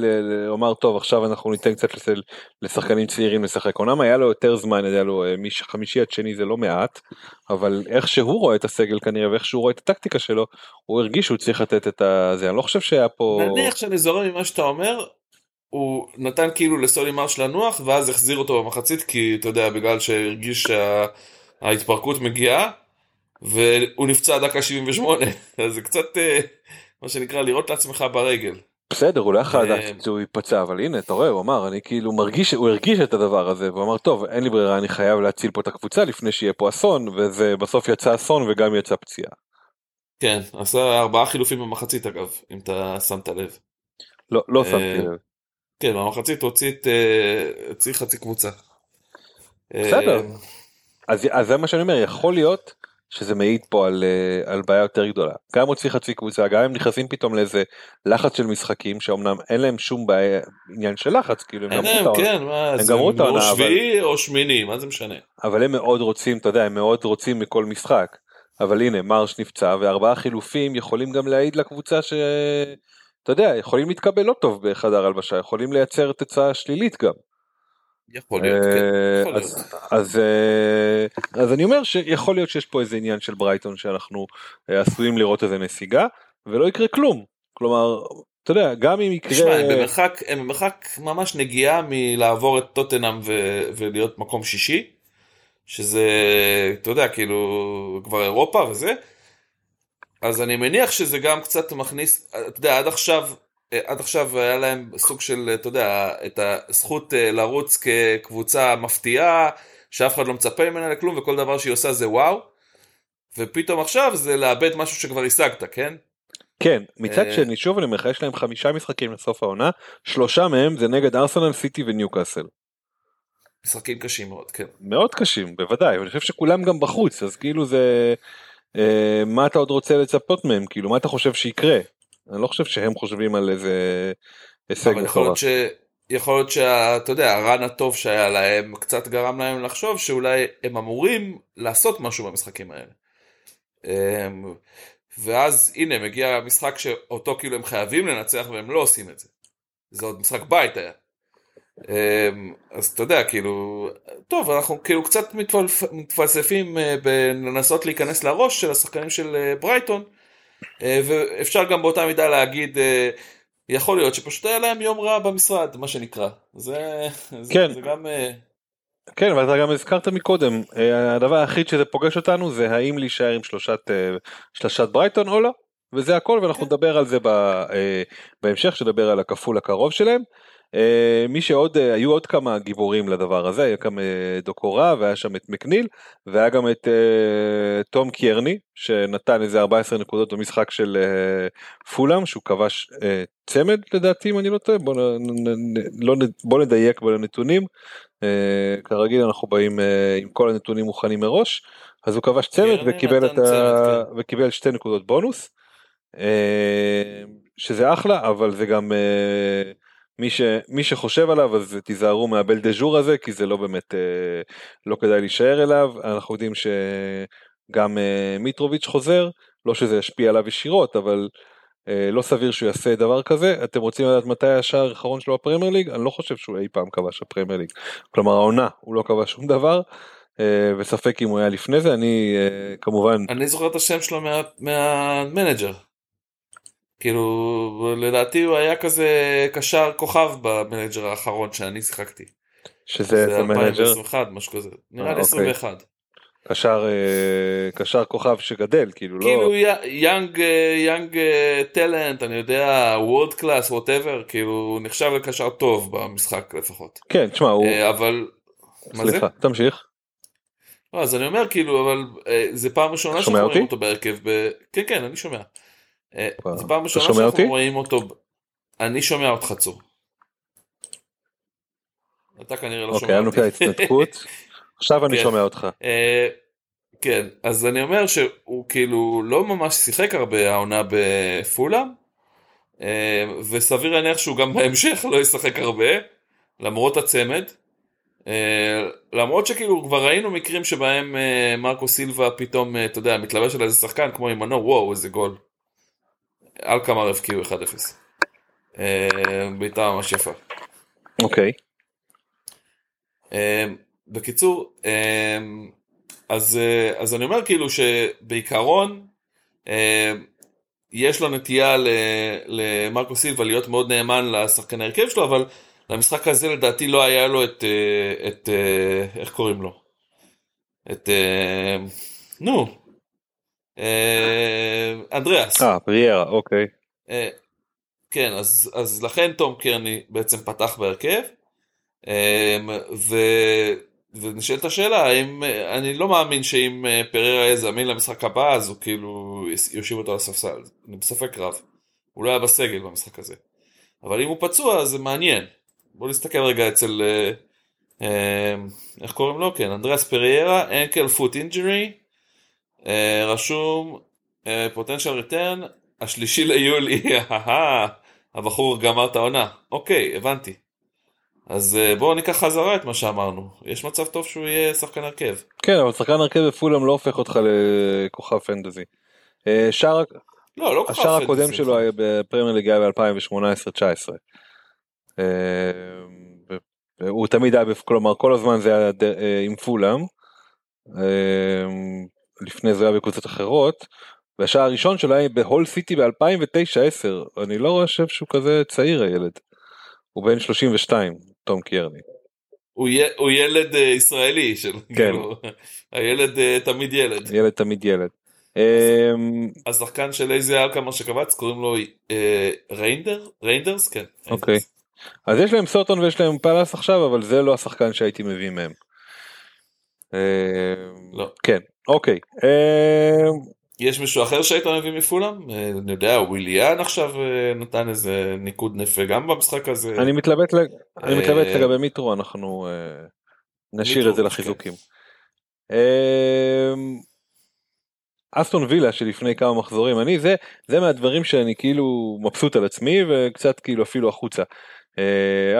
לומר, טוב, עכשיו אנחנו ניתן קצת לשחקנים צעירים לשחק, עונם היה לו יותר זמן, היה לו חמישי עד שני זה לא מעט, אבל איך שהוא רואה את הסגל כנראה, ואיך שהוא רואה את הטקטיקה שלו, הוא הרגיש שהוא צריך לתת את זה, אני לא חושב שהיה פה... נניח שאני זורם ממה שאתה אומר, הוא נתן כאילו לסולי מרש לנוח, ואז החזיר אותו במחצית, כי אתה יודע, בגלל שהרגיש שההתפרקות מגיעה, והוא נפצע דקה שבעים ושמונה, אז זה קצת... מה שנקרא, לראות לעצמך ברגל. בסדר, הוא לא יכול לדעת שהוא ייפצע, אבל הנה, אתה רואה, הוא אמר, אני כאילו מרגיש, הוא הרגיש את הדבר הזה, והוא אמר, טוב, אין לי ברירה, אני חייב להציל פה את הקבוצה לפני שיהיה פה אסון, ובסוף יצא אסון וגם יצא פציעה. כן, עשה ארבעה חילופים במחצית אגב, אם אתה שמת לב. לא, לא שמתי לב. כן, במחצית הוציא חצי קבוצה. בסדר. אז זה מה שאני אומר, יכול להיות שזה מעיד פה על, על בעיה יותר גדולה. גם הוציא חצי קבוצה, גם הם נכנסים פתאום לאיזה לחץ של משחקים, שאומנם אין להם שום בעיה, עניין של לחץ, כאילו הם גמרו את העונה. כן, מה, זה או שביעי או שמיני, מה זה משנה? אבל הם מאוד רוצים, אתה יודע, הם מאוד רוצים מכל משחק. אבל הנה, מרש נפצע, וארבעה חילופים יכולים גם להעיד לקבוצה ש... אתה יודע, יכולים להתקבל לא טוב בחדר הלבשה, יכולים לייצר תוצאה שלילית גם. יכול להיות, כן. אז אני אומר שיכול להיות שיש פה איזה עניין של ברייטון שאנחנו עשויים לראות איזה נסיגה, ולא יקרה כלום. כלומר, אתה יודע, גם אם יקרה... תשמע, הם במרחק ממש נגיעה מלעבור את טוטנהאם ולהיות מקום שישי, שזה, אתה יודע, כאילו, כבר אירופה וזה, אז אני מניח שזה גם קצת מכניס, אתה יודע, עד עכשיו... עד עכשיו היה להם סוג של, אתה יודע, את הזכות לרוץ כקבוצה מפתיעה, שאף אחד לא מצפה ממנה לכלום, וכל דבר שהיא עושה זה וואו, ופתאום עכשיו זה לאבד משהו שכבר השגת, כן? כן, מצד שני, שוב, אני אומר, יש להם חמישה משחקים לסוף העונה, שלושה מהם זה נגד ארסנל, סיטי וניוקאסל. משחקים קשים מאוד, כן. מאוד קשים, בוודאי, ואני חושב שכולם גם בחוץ, אז כאילו זה, מה אתה עוד רוצה לצפות מהם, כאילו, מה אתה חושב שיקרה? אני לא חושב שהם חושבים על איזה הישג מטורף. יכול להיות שאתה יודע, הרן הטוב שהיה להם, קצת גרם להם לחשוב שאולי הם אמורים לעשות משהו במשחקים האלה. ואז הנה, מגיע משחק שאותו כאילו הם חייבים לנצח והם לא עושים את זה. זה עוד משחק בית היה. אז אתה יודע, כאילו, טוב, אנחנו כאילו קצת מתפלספים בלנסות להיכנס לראש של השחקנים של ברייטון, ואפשר גם באותה מידה להגיד, יכול להיות שפשוט היה להם יום רע במשרד, מה שנקרא. זה, זה, כן. זה גם... כן, ואתה גם הזכרת מקודם, הדבר היחיד שזה פוגש אותנו, זה האם להישאר עם שלושת, שלושת ברייטון או לא, וזה הכל, ואנחנו נדבר על זה בהמשך, שנדבר על הכפול הקרוב שלהם. מי שעוד, היו עוד כמה גיבורים לדבר הזה, היה גם דוקורה, והיה שם את מקניל, והיה גם את תום קיירני, שנתן איזה ארבע עשרה נקודות במשחק של פולאם, שהוא כבש צמד לדעתי, אם אני לא טועה, בוא נדייק בנתונים, כרגיל אנחנו באים עם כל הנתונים מוכנים מראש, אז הוא כבש צמד וקיבל שתי נקודות בונוס, שזה אחלה, אבל זה גם... מי ש, מי שחושב עליו, אז תיזהרו מהבל דז'ור הזה, כי זה לא באמת, לא כדאי להישאר אליו. אנחנו יודעים שגם מיטרוביץ' חוזר, לא שזה ישפיע עליו ישירות, אבל לא סביר שהוא יעשה דבר כזה. אתם רוצים לדעת מתי השער האחרון שלו בפרמייר ליג? אני לא חושב שהוא אי פעם כבש בפרמייר ליג. כלומר, העונה, הוא לא כבש שום דבר, וספק אם הוא היה לפני זה. אני, כמובן... אני זוכר את השם שלו מה, מהמנג'ר. כאילו, לדעתי הוא היה כזה קשר כוכב במנג'ר האחרון שאני שיחקתי. שזה מנג'ר? עשרים ואחת, משהו כזה. נראה לי עשרים ואחת. קשר כוכב שגדל, כאילו לא... כאילו, יאנג, יאנג טלנט, אני יודע, וורד קלאס, ווטאבר, כאילו, נחשב לקשר טוב במשחק לפחות. כן, תשמע, הוא... אבל... סליחה, תמשיך. לא, אז אני אומר, כאילו, אבל זה פעם ראשונה שרואים אותו בהרכב. כן, כן, אני שומע. זה פעם ראשונה שאנחנו רואים אותו. אני שומע אותך צור, אתה כנראה לא שומע אותי. עכשיו אני שומע אותך. כן, אז אני אומר שהוא כאילו לא ממש שיחק הרבה העונה בפולאם, וסביר להניח שהוא גם בהמשך לא ישחק הרבה, למרות הצמד, למרות שכאילו כבר ראינו מקרים שבהם מרקו סילבה פתאום, אתה יודע, מתלבש על איזה שחקן כמו ימנו, וואו איזה גול, על כמה רבקיו אחד אפס, ביתה ממש יפה. אוקיי. בקיצור, אז אז אני אומר כאילו שבעיקרון יש לו נטייה למרקו סילבה להיות מאוד נאמן לשחקן ההרכב שלו, אבל למשחק הזה לדעתי לא היה לו את את איך קוראים לו? את נו אנדריאס. אה, פריירה, אוקיי. כן, אז, אז לכן תום קרני בעצם פתח בהרכב, ו, ונשאלת השאלה, אם, אני לא מאמין שאם פררה יזמין למשחק הבא, אז הוא כאילו יושיב אותו לספסל, אני בספק רב, הוא לא היה בסגל במשחק הזה, אבל אם הוא פצוע, אז זה מעניין, בואו נסתכל רגע אצל, איך קוראים לו? כן, אנדרס פררה, ankle foot injury, רשום, potential return, השלישי ליולי, הבחור גמר את העונה. אוקיי, הבנתי. אז בואו ניקח חזרה את מה שאמרנו. יש מצב טוב שהוא יהיה שחקן הרכב. כן, אבל שחקן הרכב בפולאם לא הופך אותך לכוכב פנטזי. שער הקודם שלו היה בפרמייר ליג ב-אלפיים שמונה עשרה תשע עשרה. הוא תמיד היה, כלומר כל הזמן זה היה עם פולאם. לפני זה היה בקבוצות אחרות. והשעה הראשון שלו היה בהול סיטי ב-אלפיים ותשע עשר, אני לא חושב שהוא כזה צעיר הילד, הוא בן שלושים ושתיים, תום קירני. הוא, י... הוא ילד uh, ישראלי, של... כן. הילד uh, תמיד ילד. ילד תמיד ילד. השחקן של איזה על כמה שקבץ, קוראים לו uh, ריינדר? ריינדרס? כן. אוקיי, okay. אז יש להם סוטון ויש להם פלס עכשיו, אבל זה לא השחקן שהייתי מביא מהם. Uh, לא. כן, אוקיי. Okay. Uh... יש מישהו אחר שהיית מביא מפולם? אני יודע, וויליאן עכשיו נתן איזה ניקוד נפה גם במשחק הזה. אני מתלבט לגבי מיטרו, אנחנו נשאיר את זה לחיזוקים. אסטון וילה שלפני כמה מחזורים, אני, זה מהדברים שאני כאילו מבסוט על עצמי וקצת כאילו אפילו החוצה.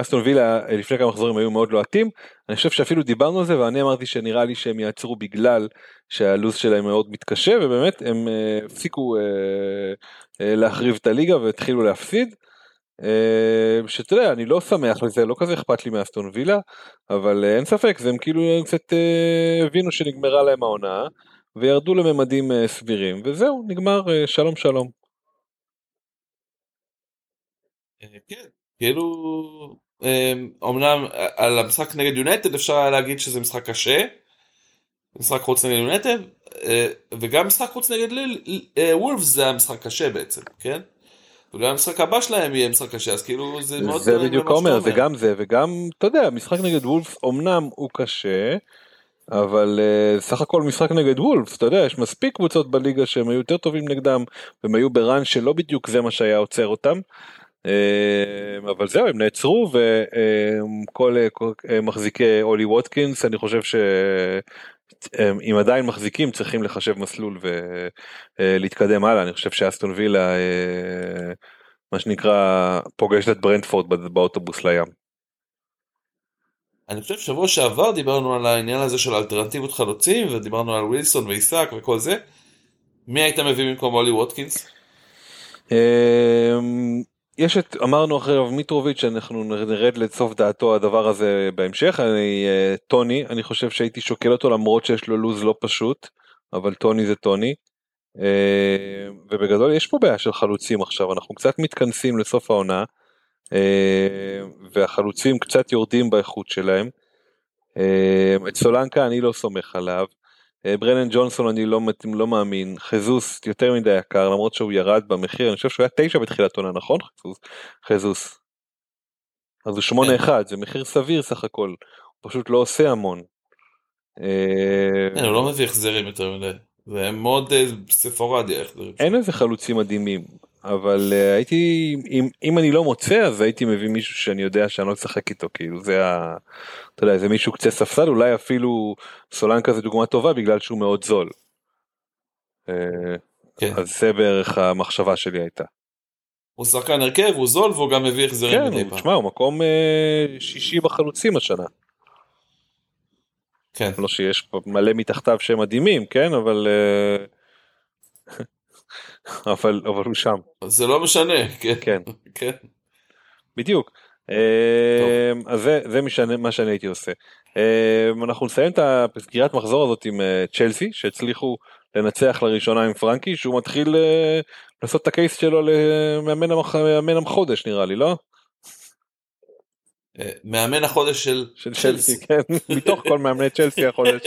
אסטון וילה לפני כמה מחזורים היו מאוד לוהטים, אני חושב שאפילו דיברנו על זה ואני אמרתי שנראה לי שהם יעצרו בגלל שהלוז שלהם מאוד מתקשה, ובאמת הם הפסיקו להחריב את הליגה והתחילו להפסיד, שאתה יודע, אני לא שמח לזה, לא כזה אכפת לי מאסטון וילה, אבל אין ספק, הם כאילו קצת הבינו שנגמרה להם העונה וירדו לממדים סבירים, וזהו, נגמר, שלום שלום. כן, כאילו, אמנם על המשחק נגד יונייטד אפשר היה להגיד שזה משחק קשה, משחק חוץ נגד יונייטד, וגם משחק חוץ נגד וולפס זה המשחק קשה בעצם, כן? וגם המשחק הבא שלהם יהיה משחק קשה, אז כאילו זה מאוד... זה בדיוק אומר, זה גם זה, וגם, אתה יודע, משחק נגד וולפס אמנם הוא קשה, אבל סך הכל משחק נגד וולפס, אתה יודע, יש מספיק קבוצות בליגה שהם היו יותר טובים נגדם, והם היו ברן שלא בדיוק זה מה שהיה עוצר אותם, אבל זהו, הם נעצרו, וכל מחזיקי אולי ווטקינס, אני חושב שאם עדיין מחזיקים, צריכים לחשב מסלול ולהתקדם הלאה, אני חושב שאסטון וילה, מה שנקרא, פוגשת את ברנטפורד באוטובוס לים. אני חושב שבוע שעבר דיברנו על העניין הזה של אלטרנטיבות חלוצים, ודיברנו על ווילסון ואיסק וכל זה, מי היית מביא במקום אולי ווטקינס? יש את, אמרנו אחריו מיטרוביץ', אנחנו נרד לסוף דעתו הדבר הזה בהמשך, אני, טוני, אני חושב שהייתי שוקל אותו למרות שיש לו לוז לא פשוט, אבל טוני זה טוני, ובגדול יש פה בעיה של חלוצים עכשיו, אנחנו קצת מתכנסים לסוף העונה, והחלוצים קצת יורדים באיכות שלהם, את סולנקה אני לא סומך עליו, ברנן ג'ונסון אני לא, לא מאמין, חזוס יותר מדי יקר, למרות שהוא ירד במחיר, אני חושב שהוא היה תשע בתחילת עונה, נכון? חזוס, חזוס. אז הוא שמונה אחד, זה מחיר סביר סך הכל, הוא פשוט לא עושה המון. הוא לא מביא החזרים יותר מדי, זה מאוד ספורדיה. אין איזה חלוצים מדהימים, אבל הייתי, אם אני לא מוצא, אז הייתי מביא מישהו שאני יודע שאני לא אשחק איתו, כאילו זה ה... אתה יודע, זה מישהו קצה ספסל, אולי אפילו סולנקה זה דוגמה טובה, בגלל שהוא מאוד זול. אז זה בערך המחשבה שלי הייתה. הוא שחקן הרכב, הוא זול, והוא גם מביא החזרים מדי פעם. כן, תשמע, הוא מקום שישי בחלוצים השנה. כן. לא שיש מלא מתחתיו שהם מדהימים, כן, אבל... אבל הוא שם. זה לא משנה, כן. כן. בדיוק. אז זה מה שאני הייתי עושה. אנחנו נסיים את הסגירת מחזור הזאת עם צ'לסי, שהצליחו לנצח לראשונה עם פרנקי, שהוא מתחיל לעשות את הקייס שלו למאמן החודש, נראה לי, לא? מאמן החודש של צ'לסי, כן. מתוך כל מאמני צ'לסי החודש,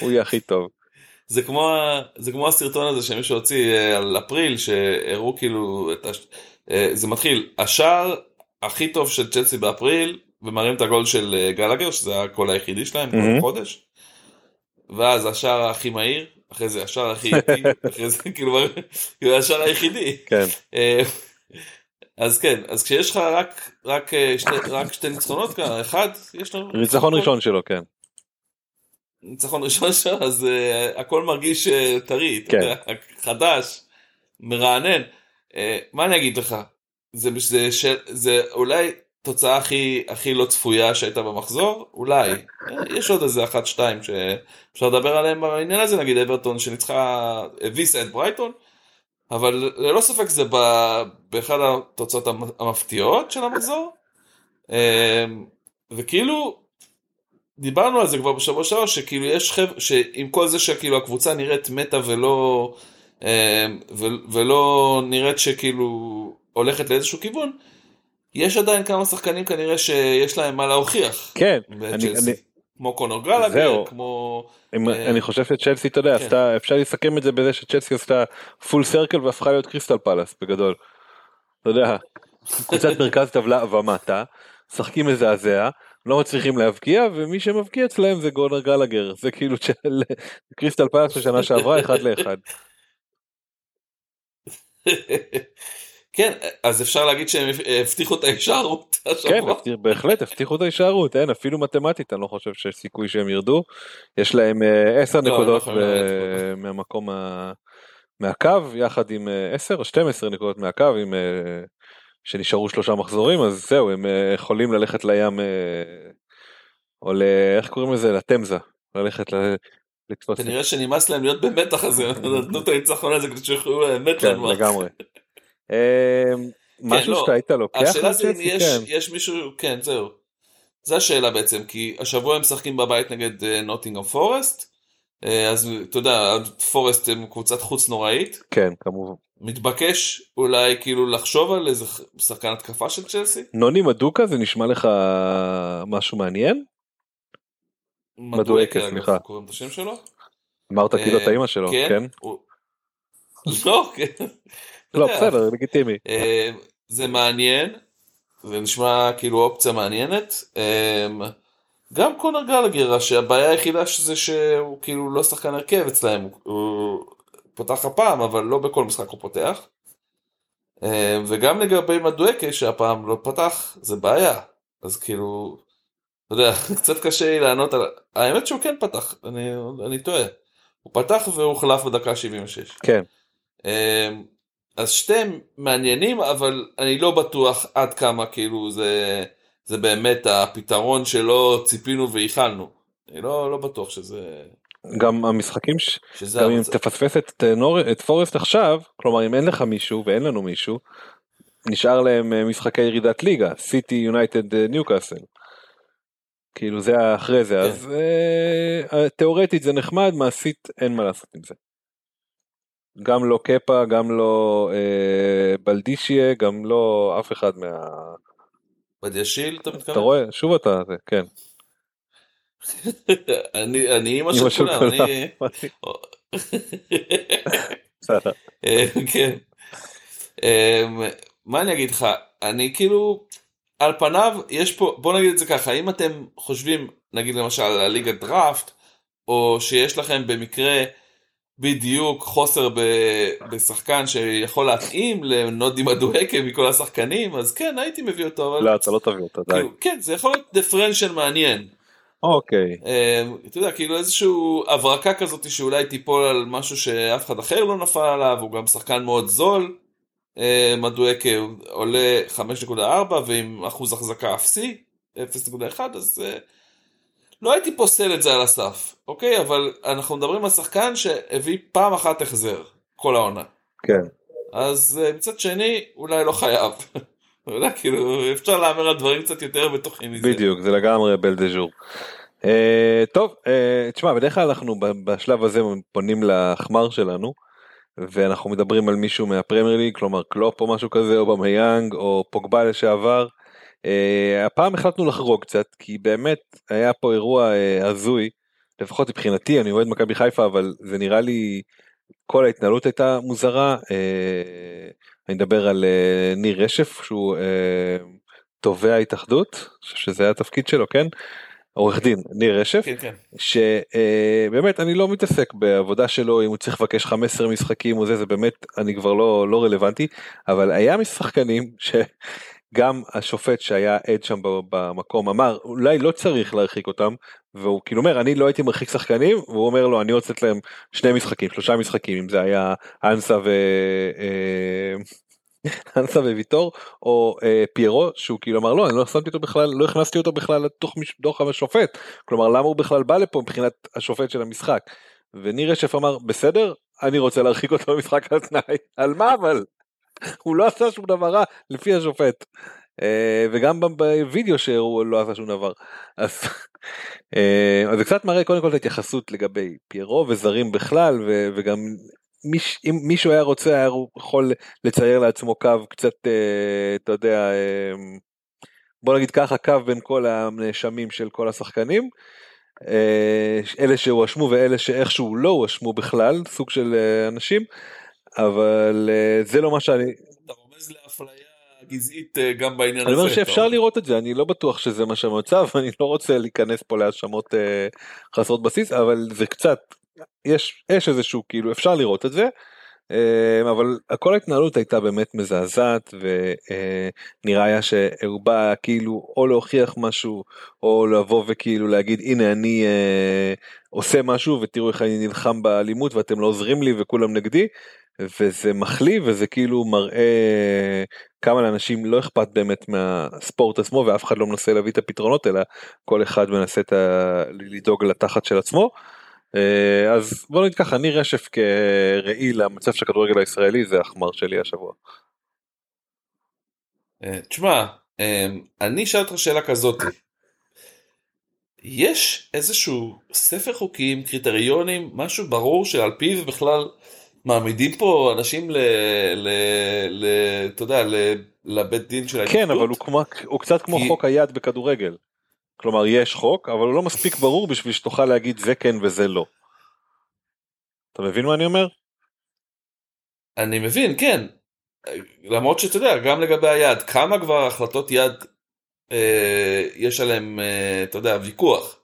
הוא יהיה הכי טוב. זה כמו, זה כמו הסרטון הזה שמישהו הוציא על אפריל, שהראו כאילו את, זה מתחיל, השער הכי טוב של צ'לסי באפריל, ומראים את הגול של גלגר, שזה הקול היחידי שלהם, כל חודש, ואז השער הכי מהיר, אחרי זה השער הכי איטי, אחרי זה כאילו השער היחידי. כן. אז כן, אז כשיש לך רק, רק, שני, רק שתי ניצחונות כאן, אחד, יש לנו... ניצחון ראשון שלו, כן. ניצחון ראשון שלו, אז uh, הכל מרגיש uh, טרי, כן. אתה, חדש, מרענן. Uh, מה אני אגיד לך? זה, זה, זה, זה אולי תוצאה הכי, הכי לא צפויה שהייתה במחזור, אולי. יש עוד איזה אחת, שתיים, שאפשר לדבר עליהם בעניין הזה, נגיד אברטון שניצחה ויסה את ברייטון, אבל ללא ספק זה באחד התוצאות המפתיעות של המחזור, וכאילו, דיברנו על זה כבר בשבוע שעבר, שכאילו יש חבר, שעם כל זה שכאילו הקבוצה נראית מתה ולא, ולא נראית שכאילו הולכת לאיזשהו כיוון, יש עדיין כמה שחקנים כנראה שיש להם מה להוכיח. כן, אני... כמו קונור גלאגר, כמו... אני חושב שצ'לסי, אתה יודע, אפשר לסכם את זה בזה שצ'לסי עשתה פול סרקל והפכה להיות קריסטל פלאס, בגדול. אתה יודע, קבוצת מרכז טבלה ומטה, שחקים מזעזע, לא מצליחים להבקיע, ומי שמבקיע אצלהם זה קונור גלאגר, זה כאילו קריסטל פלאס בשנה שעברה, אחד לאחד. כן, אז אפשר להגיד שהם הבטיחו את ההישארות. כן, בהחלט, הבטיחו את ההישארות, אין, אפילו מתמטית, אני לא חושב שיש סיכוי שהם ירדו, יש להם עשר נקודות מהמקום, מהקו, יחד עם עשר או שתים עשרה נקודות מהקו, שנשארו שלושה מחזורים, אז זהו, הם יכולים ללכת לים, או ל... איך קוראים לזה? לתמזה, ללכת ל... אתה נראה שנמאס להם להיות במתח הזה, נתנו את ההיצחון הזה, כדי שיוכלו באמת להם. כן, לגמרי. משהו שאתה היית לוקח? השאלה זה אם יש מישהו, כן זהו, זה השאלה בעצם, כי השבוע הם משחקים בבית נגד נוטינגהאם פורסט, אז אתה יודע, פורסט הם קבוצת חוץ נוראית, כן כמובן, מתבקש אולי כאילו לחשוב על איזה שחקן התקפה של צ'לסי? נוני מדוקה, זה נשמע לך משהו מעניין? מדוקה, סליחה, קוראים את השם שלו? אמרת כאילו את האמא שלו, כן? לא, כן לא, בסדר, לגיטימי. זה מעניין, זה נשמע כאילו אופציה מעניינת. גם קונור גלאגר, שהבעיה היחידה שזה שהוא כאילו לא שחקן הרכב אצלהם, הוא פותח הפעם, אבל לא בכל משחק הוא פותח. וגם לגבי מדואקה, שהפעם לא פתח, זה בעיה. אז כאילו, אתה יודע, קצת קשה לענות על... האמת שהוא כן פתח, אני, אני טועה. הוא פתח והוא חלף בדקה שבעים ושש. כן. אז שתיהם מעניינים, אבל אני לא בטוח עד כמה כאילו זה, זה באמת הפתרון שלא ציפינו ואיחלנו. אני לא, לא בטוח שזה... גם המשחקים, ש... שזה גם המצ... אם תפספס את, נור... את פורסט עכשיו, כלומר אם אין לך מישהו ואין לנו מישהו, נשאר להם משחקי ירידת ליגה, סיטי, יונייטד, ניוקאסל. כאילו זה אחרי זה, כן. אז אה, תיאורטית זה נחמד, מעשית אין מה לעשות עם זה. גם לא קפה, גם לא אה, בלדישיה, גם לא אף אחד מה... בדיישיל, אתה מתכוון? אתה רואה? שוב אתה, זה, כן. אני, אני אימא של כולם, אני... סלחה. כן. מה אני אגיד לך? אני כאילו, על פניו, יש פה, בוא נגיד את זה ככה, אם אתם חושבים, נגיד למשל, על הליגה דראפט, או שיש לכם במקרה... בדיוק חוסר בשחקן שיכול להתאים לנודי מדואקה מכל השחקנים, אז כן, הייתי מביא אותו, אבל... לא, אתה לא תביא אותו, די. כן, זה יכול להיות דפרנשן מעניין. אוקיי. אתה יודע, כאילו איזושהי הברקה כזאת שאולי תיפול על משהו שאף אחד אחר לא נפל עליו, הוא גם שחקן מאוד זול, מדואקה עולה חמש נקודה ארבע, ועם אחוז החזקה אפסי, אפס נקודה אחת, אז... לא הייתי פוסל את זה על הסף, אוקיי? אבל אנחנו מדברים על שחקן שהביא פעם אחת החזר, כל העונה. כן. אז מצד שני, אולי לא חייב. אולי כאילו, אפשר להאמר על דברים קצת יותר בתוכים מזה. בדיוק, זה לגמרי בלדז'ור. טוב, תשמע, בדרך כלל אנחנו בשלב הזה פונים לחמר שלנו, ואנחנו מדברים על מישהו מהפרמייר ליג, כלומר קלופ או משהו כזה, או במיינג, או פוגבה לשעבר, Uh, הפעם החלטנו לחרוג קצת, כי באמת היה פה אירוע uh, הזוי, לפחות מבחינתי, אני אוהד מכבי חיפה, אבל זה נראה לי, כל ההתנהלות הייתה מוזרה, uh, אני מדבר על ניר רשף, שהוא תובע ההתאחדות, שזה היה התפקיד שלו, כן? עורך דין, ניר רשף, שבאמת אני לא מתעסק בעבודה שלו, אם הוא צריך לבקש חמש עשרה משחקים או זה, זה באמת, אני כבר לא רלוונטי, אבל היה משחקנים שגם השופט שהיה עד שם במקום אמר, אולי לא צריך להרחיק אותם, והוא כאילו אומר, אני לא הייתי מרחיק שחקנים, והוא אומר לו, אני רוצה לתת להם שני משחקים, שלושה משחקים, אם זה היה אנסה ו... אנסה וויטור, או אה, פיירו, שהוא כאילו אמר, לא, אני לא הכנסתי אותו בכלל, לא הכנסתי אותו בכלל לתוך דוח השופט, כלומר, למה הוא בכלל בא לפה מבחינת השופט של המשחק? וניר רשף אמר, בסדר, אני רוצה להרחיק אותו במשחק על תנאי, על מה אבל? הוא לא עשה שום דבר רע, לפי השופט, אה, וגם בווידאו שהוא לא עשה שום דבר, אז... אה, אז זה קצת מראה, קודם כל, את ההתייחסות לגבי פיירו וזרים בכלל, ו- וגם... מיש, אם מישהו היה רוצה, היה יכול לצייר לעצמו קו קצת, אה, אתה יודע, אה, בוא נגיד ככה, קו בין כל הנאשמים של כל השחקנים, אה, אלה שהואשמו ואלה שאיכשהו לא הואשמו בכלל, סוג של אה, אנשים, אבל אה, זה לא מה שאני... אתה רומז לאפליה גזעית אה, גם בעניין הזה. אני אומר שאפשר טוב. לראות את זה, אני לא בטוח שזה מה שהמצב, אני לא רוצה להיכנס פה להאשמות אה, חסרות בסיס, אבל זה קצת... יש, יש איזשהו, כאילו, אפשר לראות את זה, אבל הכל ההתנהלות הייתה באמת מזעזעת, ונראה היה שהוא בא, כאילו, או להוכיח משהו, או לבוא וכאילו להגיד, הנה, אני עושה משהו, ותראו איך אני נלחם באלימות, ואתם לא עוזרים לי, וכולם נגדי, וזה מחליב, וזה כאילו מראה כמה לאנשים לא אכפת באמת מהספורט עצמו, ואף אחד לא מנסה להביא את הפתרונות, אלא כל אחד מנסה לדאוג לתחת של עצמו. אז בוא נגיד ככה, ניר רשף כראי למצב של הכדורגל הישראלי, זה החמר שלי השבוע. תשמע, אני אשאל אותך שאלה כזאת, יש איזשהו ספר חוקים, קריטריונים, משהו ברור שעל פיו בכלל מעמידים פה אנשים ל... אתה יודע, לבית דין של ההתאחדות? כן, אבל הוא קצת כמו חוק היד בכדורגל. כלומר, יש חוק, אבל הוא לא מספיק ברור בשביל שתוכל להגיד זה כן וזה לא. אתה מבין מה אני אומר? אני מבין, כן. למרות שאתה יודע, גם לגבי היד, כמה כבר החלטות יד אה, יש עליהם, אה, אתה יודע, ויכוח.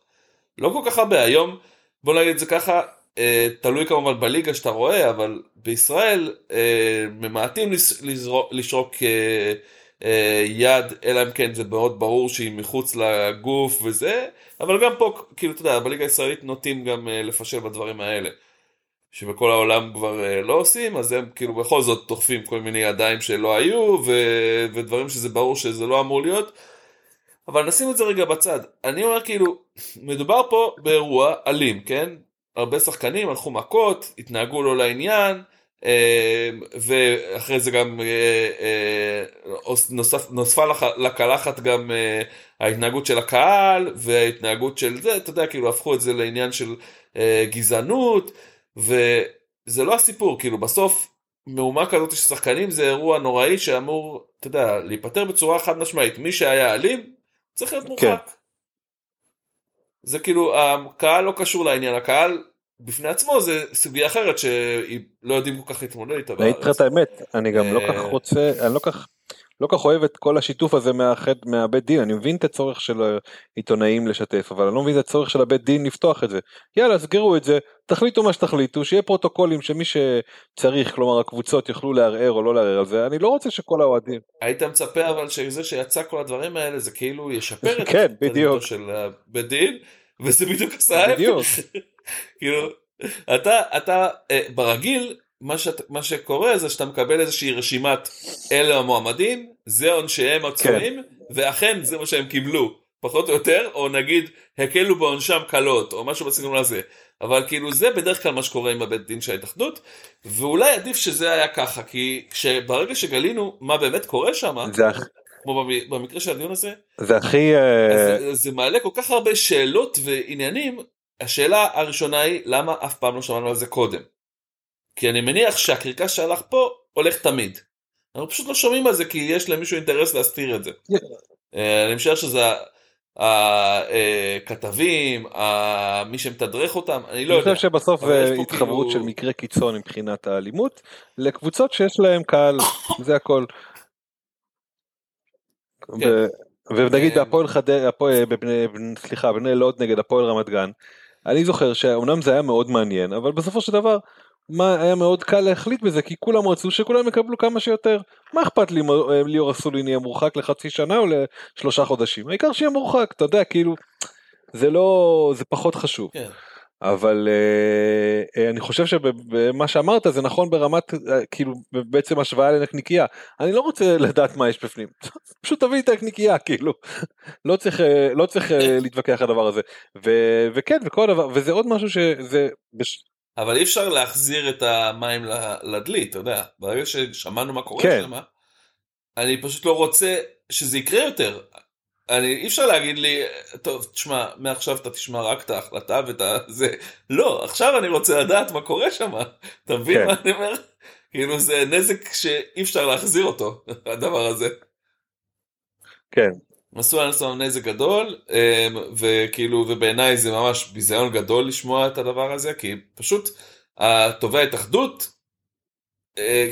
לא כל כך הרבה. היום, בוא נגיד את זה ככה, אה, תלוי כמובן בליגה שאתה רואה, אבל בישראל אה, ממעטים לזרוק, לשרוק... אה, יד, אלא אם כן זה מאוד ברור שהיא מחוץ לגוף וזה, אבל גם פה, כאילו אתה יודע, בליגה הישראלית נוטים גם לפשל בדברים האלה, שבכל העולם כבר לא עושים, אז הם כאילו בכל זאת תוכפים כל מיני ידיים שלא היו, ו- ודברים שזה ברור שזה לא אמור להיות, אבל נשים את זה רגע בצד. אני אומר כאילו, מדובר פה באירוע אלים, כן? הרבה שחקנים הלכו מכות, התנהגו לא לעניין, ואחרי זה גם נוספה לקלחת גם ההתנהגות של הקהל וההתנהגות של זה, אתה יודע, כאילו הפכו את זה לעניין של גזענות, וזה לא הסיפור, כאילו בסוף מאומה כזאת של שחקנים זה אירוע נוראי שאמור, אתה יודע, להיפטר בצורה חד משמעית, מי שהיה אלים צריך להיות מורחק. זה כאילו, הקהל לא קשור לעניין, הקהל בפני עצמו זה סוגיה אחרת שהיא לא יודעים כל כך להתמודד איתה. להתראת האמת, אני גם לא כך רוצה, אני לא כך, לא כך אוהב את כל השיתוף הזה מהבית דין, אני מבין את הצורך של העיתונאים לשתף, אבל אני לא מבין את הצורך של הבית דין לפתוח את זה. יאללה, סגרו את זה, תחליטו מה שתחליטו, שיהיה פרוטוקולים שמי שצריך, כלומר הקבוצות יוכלו לערער או לא לערער על זה, אני לא רוצה שכל האוהדים. היית מצפה אבל שזה שיצא כל הדברים האלה, זה כאילו ישפר את הדין של הבית דין, וזה בדיוק עשה. כאילו, אתה, אתה, ברגיל, מה שאת, מה שקורה זה שאתה מקבל איזושהי רשימת אלה המועמדים, זה עונשיהם עצמאים, ואכן זה מה שהם קיבלו, פחות או יותר, או נגיד, הקלו בעונשם קלות, או משהו בסגנון הזה. אבל כאילו, זה בדרך כלל מה שקורה עם הבית דין של ההתאחדות, ואולי עדיף שזה היה ככה, כי ברגע שגלינו, מה באמת קורה שם, כמו במקרה של הדיון הזה, זה הכי... זה מעלה כל כך הרבה שאלות ועניינים. השאלה הראשונה היא, למה אף פעם לא שמענו על זה קודם? כי אני מניח שהקרקס שהלך פה, הולך תמיד. אנחנו פשוט לא שומעים על זה, כי יש למישהו אינטרס להסתיר את זה. אני משער שזה הכתבים, מי שמתדרך אותם, אני לא יודע. אני חושב שבסוף התחברות של מקרה קיצון מבחינת האלימות, לקבוצות שיש להם קהל, זה הכל. ונגיד בהפועל חדרה, סליחה, בני לוד נגד הפועל רמת גן, אני זוכר שאומנם זה היה מאוד מעניין, אבל בסופו של דבר, מה היה מאוד קל להחליט בזה, כי כולם רצו שכולם יקבלו כמה שיותר, מה אכפת לי אם ליאור אסולין יהיה מורחק לחצי שנה או לשלושה חודשים, העיקר שיהיה מורחק, אתה יודע, כאילו, זה לא, זה פחות חשוב, אבל אני חושב שבמה שאמרת זה נכון ברמת, כאילו, בעצם השוואה לנקניקייה, אני לא רוצה לדעת מה יש בפנים, פשוט תביא את הנקניקייה, כאילו, לא צריך, לא צריך להתווכח הדבר הזה, וכן, וכל דבר, וזה עוד משהו שזה, אבל אי אפשר להחזיר את המים לדלית, אתה יודע, ברגע ששמענו מה קורה כן. שמה, אני פשוט לא רוצה שזה יקרה יותר, אני, אי אפשר להגיד לי, טוב, תשמע, מעכשיו אתה תשמע רק את ההחלטה ואת זה, לא, עכשיו אני רוצה לדעת מה קורה שמה, אתה מבין כן. מה אני אומר? כאילו זה נזק שאי אפשר להחזיר אותו, הדבר הזה. כן. עשו אנסון נזק גדול, וכאילו, ובעיניי זה ממש ביזיון גדול לשמוע את הדבר הזה, כי פשוט, התובע התאחדות,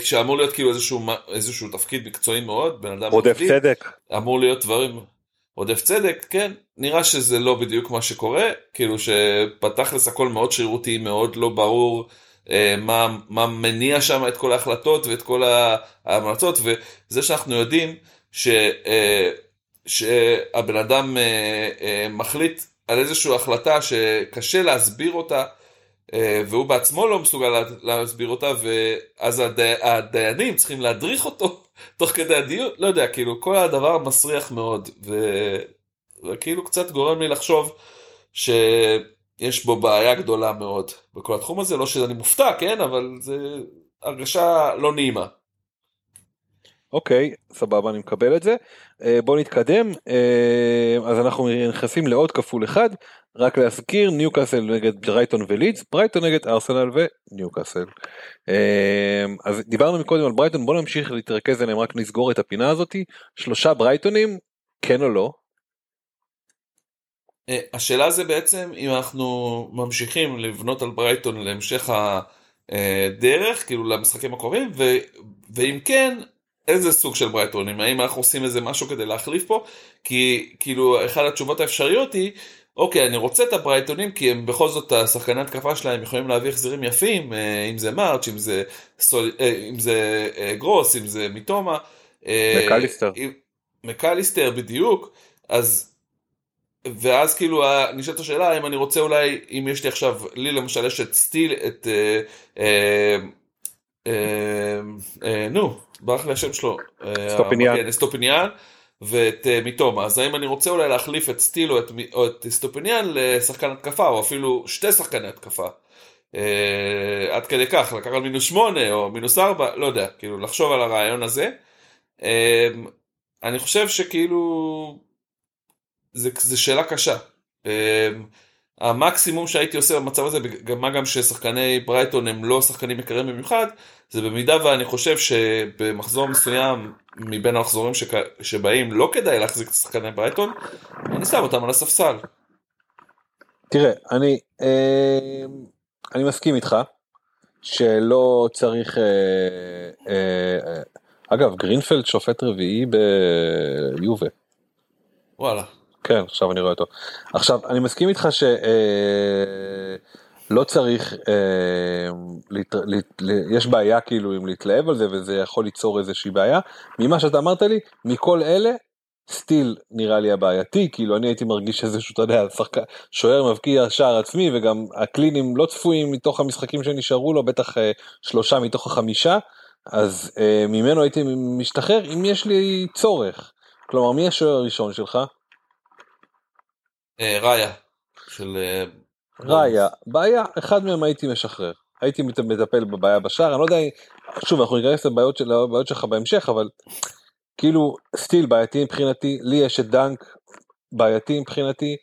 כשאמור להיות כאילו איזשהו, איזשהו תפקיד מקצועי מאוד, בן אדם עודף צדק, אמור להיות דברים, עודף צדק, כן, נראה שזה לא בדיוק מה שקורה, כאילו שפתח לסכל מאוד שירותי, מאוד לא ברור, מה, מה מניע שם את כל ההחלטות, ואת כל ההמלצות, וזה שאנחנו יודעים, ש... שהבן אדם מחליט על איזושהי החלטה שקשה להסביר אותה, והוא בעצמו לא מסוגל להסביר אותה, ואז הדיינים צריכים להדריך אותו תוך כדי הדיון, לא יודע, כאילו כל הדבר מסריח מאוד, וכאילו קצת גורם לי לחשוב שיש בו בעיה גדולה מאוד בכל התחום הזה, לא שאני מופתע, כן, אבל זה הרגשה לא נעימה. אוקיי, סבבה, אני מקבל את זה. בואו נתקדם, אז אנחנו נכנסים לעוד כפול אחד, רק להזכיר, ניוקאסל נגד ברייטון ולידס, ברייטון נגד ארסנל וניוקאסל. אז דיברנו מקודם על ברייטון, בואו נמשיך להתרכז עליהם, רק נסגור את הפינה הזאת, שלושה ברייטונים, כן או לא? השאלה זה בעצם, אם אנחנו ממשיכים לבנות על ברייטון להמשך הדרך, כאילו למשחקים הקרובים, ואם כן, איזה סוג של ברייטונים, האם אנחנו עושים איזה משהו כדי להחליף פה, כי כאילו אחת התשובות האפשריות היא, אוקיי, אני רוצה את הברייטונים, כי הם בכל זאת, השחקני התקפה שלהם יכולים להביא החזרים יפים, אם זה מרץ', אם זה, סול, אם זה גרוס, אם זה מיתומה, מקליסטר, מקליסטר בדיוק, אז, ואז כאילו, נשאלת השאלה, האם אני רוצה אולי, אם יש לי עכשיו, לי למשל יש את סטיל, את, נו, ברח לי השם שלו, סטופיניאן ואת מיתומה, אז האם אני רוצה אולי להחליף את סטיל או את סטופיניאן לשחקן התקפה, או אפילו שתי שחקני התקפה, עד כדי כך, לקחת מינוס שמונה או מינוס ארבע, לא יודע, כאילו לחשוב על הרעיון הזה, אני חושב שכאילו, זה שאלה קשה, המקסימום שהייתי עושה במצב הזה, מה גם ששחקני ברייטון הם לא שחקנים יקרים במיוחד, זה במידה ואני חושב שבמחזור מסוים, מבין המחזורים שכ... שבאים לא כדאי להחזיק את שחקני ברייטון, אני שם אותם על הספסל. תראה, אני, אה, אני מסכים איתך, שלא צריך, אה, אה, אגב, גרינפלד שופט רביעי ביובה. וואלה. כן, עכשיו אני רואה אותו. עכשיו, אני מסכים איתך שלא צריך, יש בעיה כאילו אם להתלהב על זה, וזה יכול ליצור איזושהי בעיה. ממה שאתה אמרת לי, מכל אלה, סטיל נראה לי הבעייתי, כאילו אני הייתי מרגיש איזשהו, אתה יודע, שוער מבקיע שער עצמי, וגם הקלינים לא צפויים מתוך המשחקים שנשארו לו, בטח שלושה מתוך החמישה, אז ממנו הייתי משתחרר, אם יש לי צורך. כלומר, מי השוער הראשון שלך? ראיה של ראיה, בעיה, אחד מהם הייתי משחרר, הייתי מטפל בבעיה בשער, אני לא יודע, שוב אנחנו נגרס לבעיות שלך בהמשך, אבל כאילו סטיל בעייתי מבחינתי, לי יש את דנק בעייתי מבחינתי,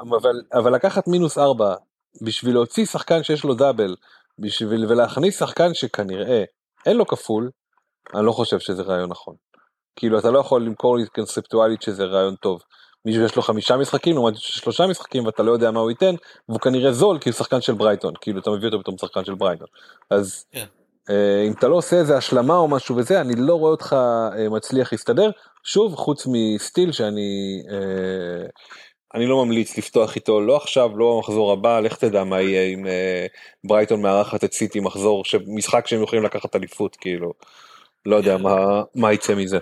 אבל, אבל לקחת מינוס ארבע בשביל להוציא שחקן שיש לו דאבל, בשביל ולהכניס שחקן שכנראה אין לו כפול, אני לא חושב שזה רעיון נכון, כאילו אתה לא יכול למכור לי קונספטואלית שזה רעיון טוב, מישהו יש לו חמישה משחקים, לעומת שלושה משחקים, ואתה לא יודע מה הוא ייתן, והוא כנראה זול, כי הוא שחקן של ברייטון, כאילו אתה מביא אותו בתום שחקן של ברייטון, אז אם אתה לא עושה איזה השלמה או משהו וזה, אני לא רואה אותך מצליח להסתדר, שוב, חוץ מסטיל שאני, אני לא ממליץ לפתוח איתו, לא עכשיו, לא המחזור הבא, לך תדע מה יהיה עם ברייטון מארחת את סיטי, מחזור, משחק שהם יכולים לקחת אליפות, כאילו, לא יודע מה, מה יצא מזה.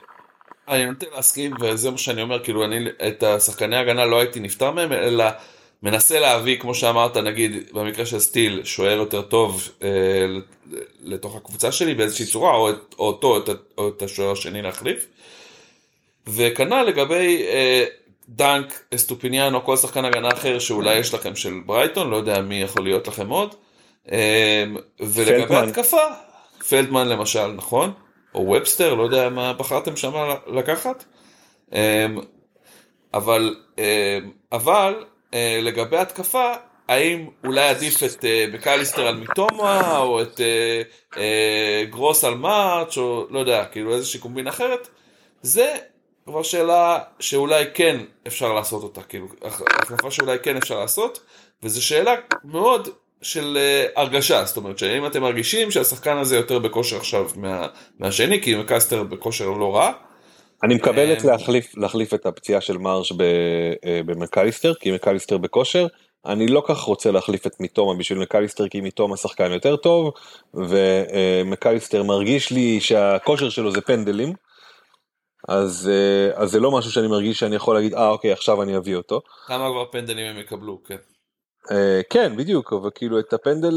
אני נוטה להסכים, וזה מה שאני אומר, כאילו אני את השחקני ההגנה לא הייתי נפטר מהם, אלא מנסה להביא, כמו שאמרת, נגיד, במקרה של סטיל, שוער יותר טוב אה, לתוך הקבוצה שלי, באיזושהי צורה, או, את, או אותו, או את, או את השוער השני להחליף. וכנ"ל לגבי אה, דנק, אסטופיניאן, או כל שחקן הגנה אחר, שאולי יש לכם של ברייטון, לא יודע מי יכול להיות לכם עוד. אה, ולגבי התקפה, פלדמן למשל, נכון? או ובסטר, לא יודע מה בחרתם שם לקחת, אבל, אבל לגבי התקפה, האם אולי עדיף את בקליסטר על מיטומה, או את גרוס על מארץ', או לא יודע, כאילו איזושהי קומבין אחרת, זה כבר שאלה שאולי כן אפשר לעשות אותה, כאילו, החלפה שאולי כן אפשר לעשות, וזו שאלה מאוד של הרגשה, זאת אומרת שאם אתם מרגישים שהשחקן הזה יותר בכושר עכשיו מהשני, כי מקסטר בכושר לא רע. אני מקבלת להחליף את הפציעה של מארש במקליסטר, כי מקליסטר בכושר, אני לא כך רוצה להחליף את מיטומה בשביל מקליסטר, כי מיטומה שחקן יותר טוב, ומקליסטר מרגיש לי שהכושר שלו זה פנדלים, אז זה לא משהו שאני מרגיש שאני יכול להגיד, אה אוקיי עכשיו אני אביא אותו. כמה כבר פנדלים הם יקבלו, כן. כן, בדיוק, אבל כאילו את הפנדל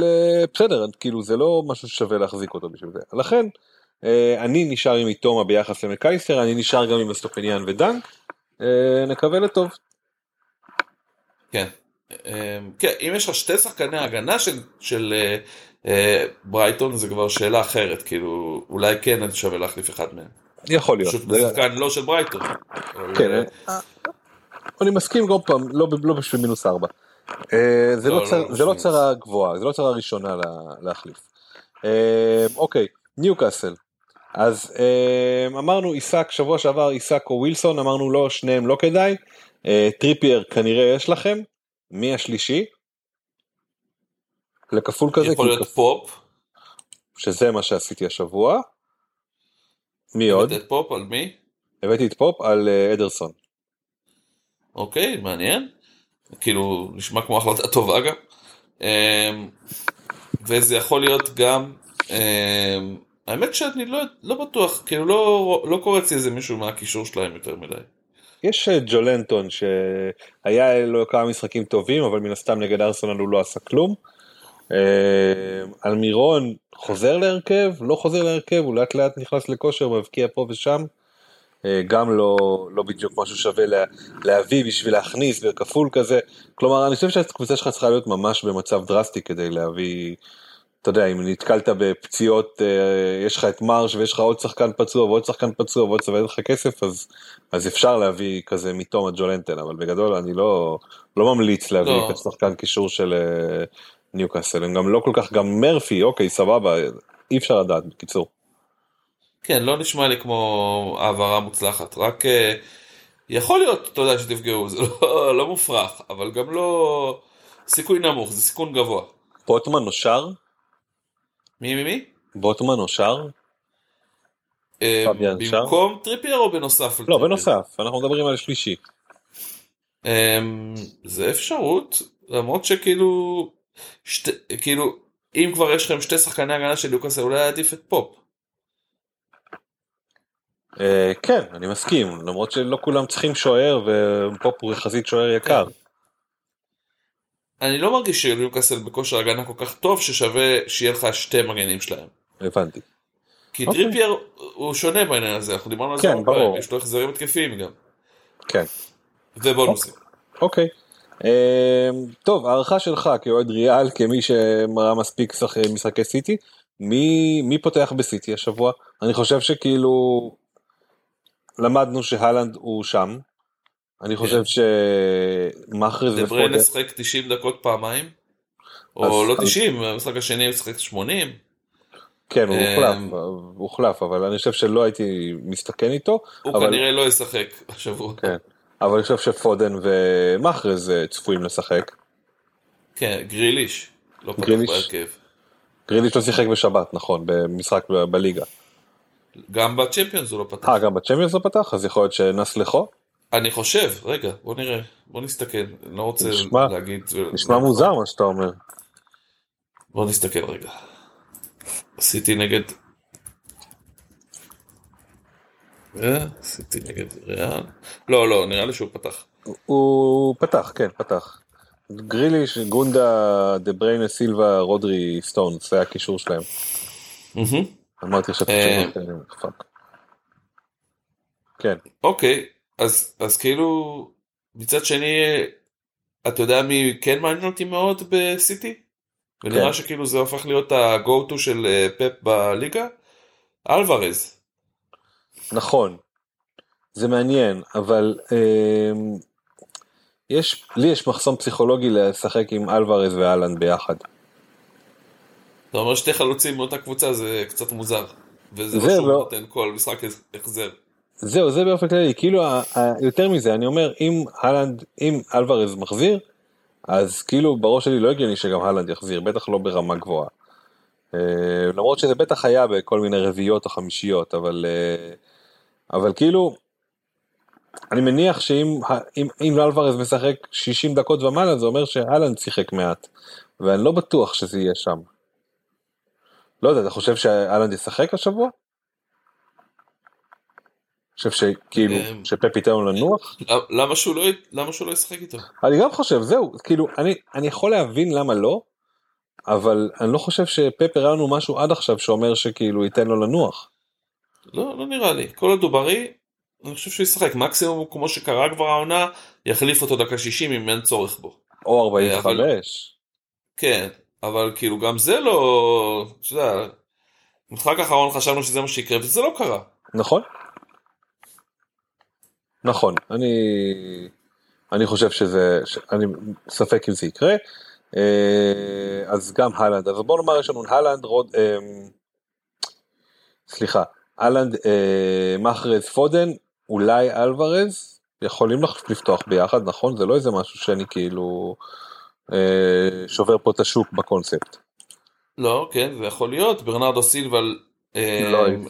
בסדר, כאילו זה לא משהו ששווה להחזיק אותו בשביל זה, לכן אני נשאר עם איתומה ביחס למקייסטר, אני נשאר גם עם אסטופיניאן ודנק, נקווה לטוב. כן, כן, אם יש לך שתי שחקני הגנה של ברייטון זה כבר שאלה אחרת, כאילו אולי כן אני שווה להחליף אחד מהם. יכול להיות. פשוט שחקן לא של ברייטון. כן, אני מסכים גם פעם, לא בשביל מינוס ארבע. זה לא צרה גבוהה, זה לא צרה ראשונה להחליף. אוקיי, ניוקאסל, אז אמרנו איסק, שבוע שעבר איסק או ווילסון, אמרנו לא, שניהם לא כדאי, טריפייר כנראה יש לכם, מי השלישי? לכפול כזה? יכול להיות פופ? שזה מה שעשיתי השבוע. מי עוד? הבאת את פופ על מי? הבאתי את פופ על אדרסון. אוקיי, מעניין. כאילו, נשמע כמו החלטה טובה גם, וזה יכול להיות גם, האמת שאני לא, לא בטוח, כאילו לא, לא קורץ איזה מישהו מהקישור שלהם יותר מדי. יש ג'ולנטון שהיה לו כמה משחקים טובים, אבל מן הסתם נגד ארסנל הוא לא עשה כלום, אלמירון חוזר להרכב, לא חוזר להרכב, הוא לאט לאט נכנס לכושר, מבקיע פה ושם, גם לא, לא בדיוק משהו שווה לה, להביא בשביל להכניס וכפול כזה, כלומר אני חושב שהקבוצה שלך צריכה להיות ממש במצב דרסטי כדי להביא, אתה יודע אם נתקלת בפציעות, יש לך את מרש ויש לך עוד שחקן פצוע ועוד שחקן פצוע ועוד שווה לך כסף, אז, אז אפשר להביא כזה מתום הג'ולנטן, אבל בגדול אני לא, לא ממליץ להביא לא. כשחקן קישור של ניוקאסל, הם גם לא כל כך, גם מרפי, אוקיי סבבה, אי אפשר לדעת בקיצור. כן, לא נשמע לי כמו העברה מוצלחת, רק יכול להיות, אתה יודע שתפגעו, זה לא, לא מופרך, אבל גם לא סיכוי נמוך, זה סיכון גבוה. בוטמן או שר? מי מי מי? בוטמן או שר? אה, במקום טריפייר או בנוסף? לא, בנוסף, אנחנו מדברים על שלישי. אה, זה אפשרות, למרות שכאילו, שת, כאילו, אם כבר יש לכם שתי שחקני הגנה של ניוקאסל, אולי עדיף את פופ. כן, אני מסכים, למרות שלא כולם צריכים שוער, ופה פה חזית שוער יקר. אני לא מרגיש שניוקאסל בכושר הגנה כל כך טוב, ששווה שיהיה לך שתי מגנים שלהם. הבנתי. כי טריפייר הוא שונה בעניין הזה, אנחנו דיברנו על זה, יש לו החזרים התקפיים גם. כן. ובונוסים. אוקיי. טוב, הערכה שלך כאוהד ריאל, כמי שמראה מספיק משחקי סיטי, מי פותח בסיטי השבוע? אני חושב שכאילו למדנו שהלנד הוא שם, אני חושב שמחרז ופודר. דבריינה שחק תשעים דקות פעמיים, או לא תשעים, המשחק השני הוא שחק שמונים. כן, הוא הוחלף, הוא הוחלף, אבל אני חושב שלא הייתי מסתכן איתו. הוא כנראה לא ישחק השבוע. אבל אני חושב שפודן ומחרז צפויים לשחק. כן, גריליש לא פתח בהרכב. גריליש לא שיחק בשבת, נכון, במשחק בליגה. גם בצ'מפיונס הוא לא פתח. אה, גם בצ'מפיונס הוא פתח, אז יכול להיות שנסלחו? אני חושב, רגע, בוא נראה, בוא נסתכל, לא רוצה להגיד... נשמע מוזר מה שאתה אומר. בוא נסתכל רגע. סיטי נגד... סיטי נגד ריאל? לא, לא, נראה לי שהוא פתח. הוא פתח, כן, פתח. גריליש, גונדה, דה בריינה, סילבה, רודרי, סטונס, זה הקישור שלהם. אמרתי שאתה חושב על כן. אוקיי, אז כאילו, מצד שני, אתה יודע מי כן מעניין אותי מאוד בסיטי? ונראה שכאילו זה הופך להיות ה-go-to של פפ בליגה? אלוורז. נכון, זה מעניין, אבל יש, לי יש מחסום פסיכולוגי לשחק עם אלוורז ואלן ביחד. אתה אומר שתי חלוצים מאותה קבוצה, זה קצת מוזר, וזה לא שוב נותן כל משחק החזר. זהו, זה באופן כללי, כאילו יותר מזה, אני אומר, אם אלוורז מחזיר, אז כאילו בראש שלי לא הגיוני שגם הלנד יחזיר, בטח לא ברמה גבוהה. למרות שזה בטח היה בכל מיני רביעיות או חמישיות, אבל, אבל כאילו, אני מניח שאם אם, אם אלוורז משחק שישים דקות ומעלה, זה אומר שהלנד שיחק מעט, ואני לא בטוח שזה יהיה שם. לא יודע, אתה חושב שהלנד ישחק השבוע? חושב שכאילו, שפפ איתנו לנוח? למה שהוא לא, למה שהוא לא ישחק איתו? אני גם חושב, זהו, כאילו, אני, אני יכול להבין למה לא, אבל אני לא חושב שפפ הראה לנו משהו עד עכשיו שאומר שכאילו ייתן לו לנוח. לא, לא נראה לי. כל הדוברי, אני חושב שהוא ישחק. מקסימום, כמו שקרה כבר העונה, יחליף אותו דקה שישים אם אין צורך בו. או ארבעים וחמש. כן, אבל כאילו גם זה לא, אתה יודע, משחק אחרון חשבנו שזה מה שיקרה, וזה לא קרה. נכון. נכון, אני, אני חושב שזה, אני ספק אם זה יקרה, אז גם הלנד, אז בואו נאמר ראשון, הלנד, רוד, סליחה, הלנד, מחרז, פודן, אולי אלוורז, יכולים לפתוח ביחד, נכון? זה לא איזה משהו שאני כאילו שובר פה את השוק בקונספט. לא, כן, זה יכול להיות, ברנרדו סילבה,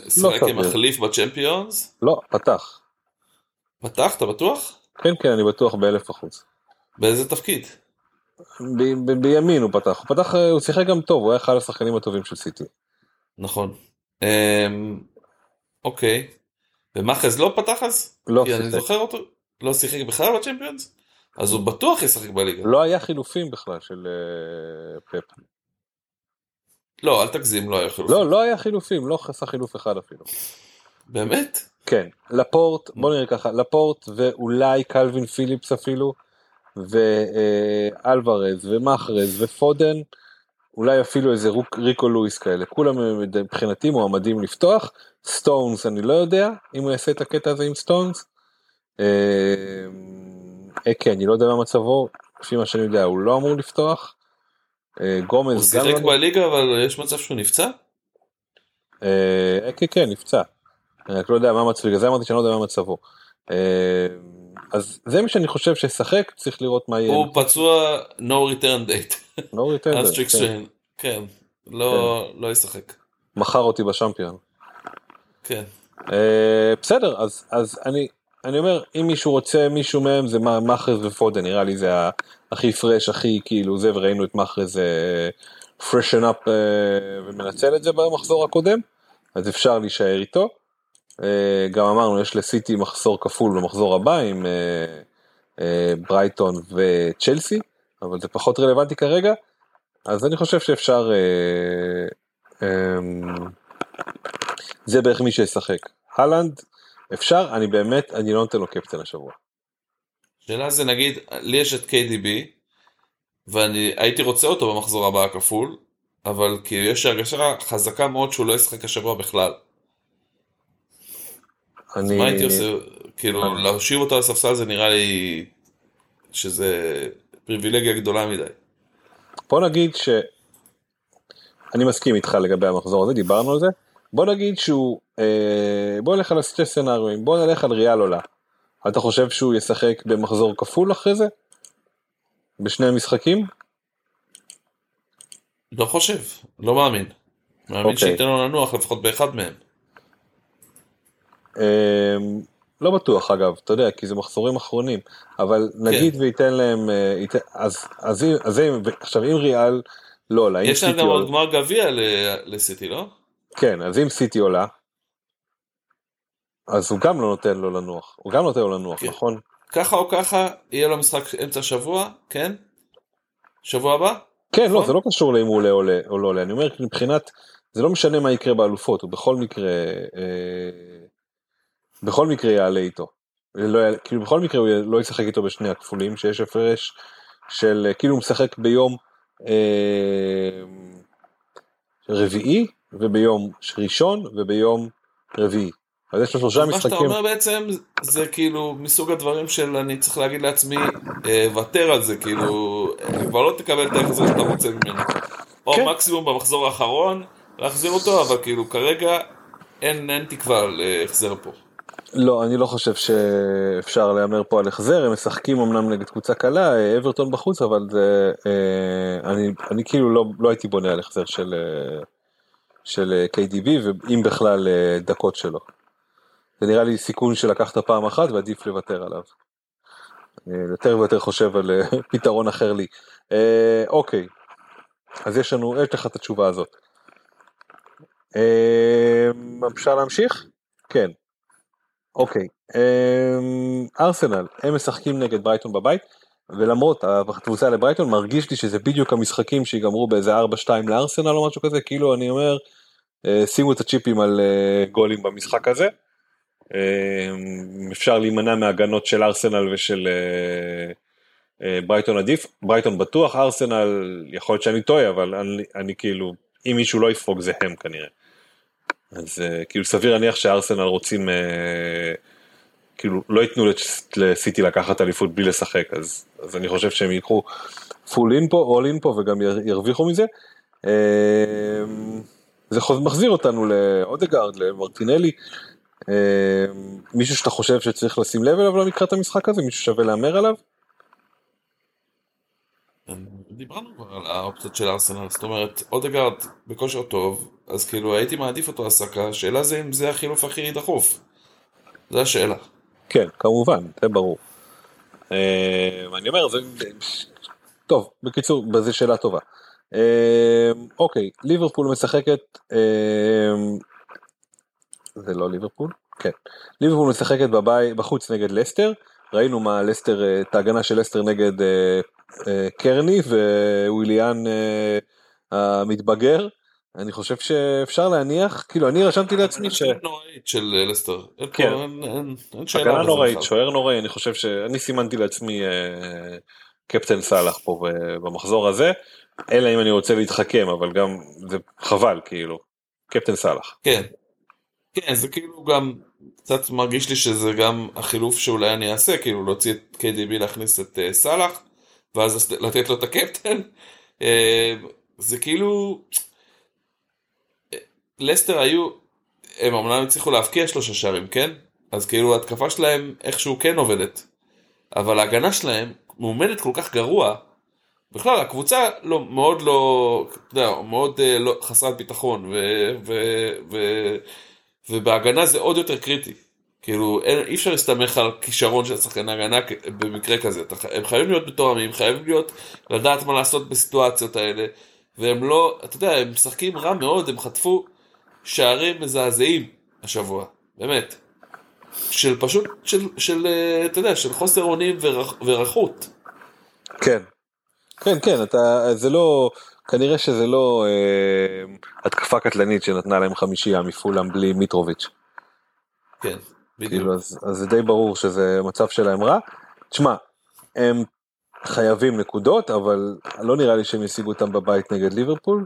סרק המחליף בצ'מפיונס? לא, פתח. פתח, אתה בטוח? כן, כן, אני בטוח באלף אחוז. באיזה תפקיד? ב- ב- בימין הוא פתח. הוא פתח, הוא שיחק גם טוב, הוא היה אחד השחקנים הטובים של סיטי. נכון. אמ... אוקיי. ומחז לא פתח אז? לא שיחק. אני זוכר אותו, לא שיחק בכלל בצ'מפיונס? אז הוא בטוח ישחק בליגה. לא היה חילופים בכלל של פפ. לא, אל תגזים, לא היה חילופים. לא, לא היה חילופים, לא חסך חילוף אחד אפילו. באמת? כן, לפורט, בוא נראה ככה, לפורט ואולי קלווין פיליפס אפילו, ואלוורז ומחרז ופודן, אולי אפילו איזה ריקו לואיס כאלה, כולם מבחינתי מועמדים לפתוח, סטונס אני לא יודע, אם הוא יעשה את הקטע הזה עם סטונס, אה כן, אני לא יודע מה מצבו, לפי מה שאני יודע, הוא לא אמור לפתוח, גומז גם... הוא שיחק בליגה, אבל יש מצב שהוא נפצע? אה כן, כן, נפצע. אני לא יודע מה מצביג, זה אמרתי שאני לא יודע מה מצבו. אז זה מי שאני חושב ששחק, צריך לראות מה יהיה. הוא פצוע no return date. no return date, כן. כן, לא ישחק. מחר אותי בשמפיון. כן. בסדר, אז אני אומר, אם מישהו רוצה מישהו מהם, זה מחרז ופודן, נראה לי זה הכי פרש, הכי כאילו זה, וראינו את מחרז freshen up ומנצל את זה במחזור הקודם, אז אפשר להישאר איתו. גם אמרנו, יש לסיטי מחזור כפול במחזור הבא עם ברייטון וצ'לסי, אבל זה פחות רלוונטי כרגע, אז אני חושב שאפשר, זה בערך מי שישחק. הלנד, אפשר, אני באמת, אני לא נותן לו קפטן השבוע. שאלה זה נגיד, לי יש את קיי די בי, ואני הייתי רוצה אותו במחזור הבא הכפול, אבל כי יש הרגשה חזקה מאוד שהוא לא ישחק השבוע בכלל. אני... מה הייתי עושה, כאילו, להושיב אותו לספסל זה נראה לי שזה פריבילגיה גדולה מדי. בוא נגיד ש... אני מסכים איתך לגבי המחזור הזה, דיברנו על זה. בוא נגיד שהוא... בוא נלך על שתי סנאריונים, בוא נלך על ריאל עולה. אתה חושב שהוא ישחק במחזור כפול אחרי זה? בשני המשחקים? לא חושב, לא מאמין. מאמין שייתן לו לנוח לפחות באחד מהם. לא בטוח אגב, אתה יודע, כי זה מחזורים אחרונים, אבל נגיד וייתן להם, אז עכשיו אם ריאל לא עולה, יש להם גם עוד גמר גביע לסיטי, לא? כן, אז אם סיטי עולה, אז הוא גם לא נותן לו לנוח, הוא גם נותן לו לנוח, נכון? ככה או ככה, יהיה לו משחק אמצע שבוע, כן? שבוע הבא? כן, לא, זה לא קשור לאם הוא עולה או לא עולה, אני אומר, מבחינת, זה לא משנה מה יקרה באלופות, הוא בכל מקרה, בכל מקרה יעלה איתו, כאילו בכל מקרה הוא לא ישחק איתו בשני הכפולים, שיש הפרש של, כאילו הוא משחק ביום רביעי, וביום ראשון, וביום רביעי. אז יש לו שלושה משחקים. מה שאתה אומר בעצם, זה כאילו מסוג הדברים של אני צריך להגיד לעצמי, וותר על זה, כאילו, כבר לא תקבל את ההחזר שאתה רוצה ממנו. או מקסימום במחזור האחרון, להחזיר אותו, אבל כאילו כרגע אין תקווה להחזר פה. לא, אני לא חושב שאפשר להיאמר פה על החזר, הם משחקים אמנם נגד קבוצה קלה, אברטון בחוץ, אבל אני כאילו לא הייתי בונה על החזר של קיי די בי, ואם בכלל דקות שלו. זה נראה לי סיכון שלקחת פעם אחת, ועדיף לוותר עליו. יותר ויותר חושב על פתרון אחר לי. אוקיי, אז יש לנו, יש לך את התשובה הזאת. אפשר להמשיך? כן. אוקיי, ארסנל, הם משחקים נגד ברייטון בבית, ולמרות התבוסה לברייטון, מרגיש לי שזה בדיוק המשחקים שיגמרו באיזה ארבע שתיים לארסנל או משהו כזה, כאילו אני אומר, שימו את הצ'יפים על גולים במשחק הזה, אפשר להימנע מהגנות של ארסנל ושל ברייטון עדיף, ברייטון בטוח, ארסנל יכול להיות שאני טועה, אבל אני, אני כאילו, אם מישהו לא יפרוק זה הם כנראה. אז כאילו סביר להניח שארסנל רוצים, כאילו לא ייתנו לסיטי לקחת אליפות בלי לשחק, אז, אז אני חושב שהם יקחו פול אין פה, אול אין פה, וגם ירוויחו מזה. זה מחזיר אותנו לאודגרד, למרטינלי, מישהו שאתה חושב שצריך לשים לב אליו למקרת המשחק הזה, מישהו שווה לאמר עליו? דיברנו כבר על האופציות של ארסנל, זאת אומרת, אודגרד בקושר טוב, אז כאילו הייתי מעדיף אותו עסקה, השאלה זה אם זה החילוף הכי דחוף. זו השאלה. כן, כמובן, זה ברור. אני אומר, זה... טוב, בקיצור, זו שאלה טובה. אוקיי, ליברפול משחקת... זה לא ליברפול? כן. ליברפול משחקת בחוץ נגד לסטר, ראינו מה לסטר, את ההגנה של לסטר נגד... קרני וויליאן המתבגר, אני חושב שאפשר להניח, כאילו אני רשמתי לעצמי ש... נוראית של לסטר, הגנה נוראית, שוער נוראי, אני חושב שאני סימנתי לעצמי קפטן סלח פה במחזור הזה, אלא אם אני רוצה להתחכם, אבל גם זה חבל, כאילו, קפטן סלח. כן, כן, זה כאילו גם, קצת מרגיש לי שזה גם החילוף שאולי אני אעשה, כאילו להוציא את קיי די בי להכניס את סלח, ואז לתת לו את הקפטן, זה כאילו, לסטר היו, הם אמנם הצליחו להפקיע שלושה שערים, כן? אז כאילו ההתקפה שלהם איכשהו כן עובדת, אבל ההגנה שלהם מעומדת כל כך גרוע, בכלל הקבוצה לא, מאוד לא, לא, מאוד לא, חסרת ביטחון, ו, ו, ו, ובהגנה זה עוד יותר קריטי. כאילו, אי אפשר להסתמך על כישרון של שחקן ההגנה במקרה כזה. הם חייבים להיות בתורמים, חייבים להיות לדעת מה לעשות בסיטואציות האלה, והם לא, אתה יודע, הם משחקים רע מאוד, הם חטפו שערים מזעזעים השבוע, באמת. של פשוט, של, של, אתה יודע, של חוסר אונים ורח, ורחות. כן. כן, כן, אתה, זה לא, כנראה שזה לא, אה, התקפה קטלנית שנתנה להם חמישייה מפולם בלי מיטרוביץ'. כן. כאילו, אז, אז זה די ברור שזה מצב שלהם רע. תשמע, הם חייבים נקודות, אבל לא נראה לי שהם ישיגו אותם בבית נגד ליברפול.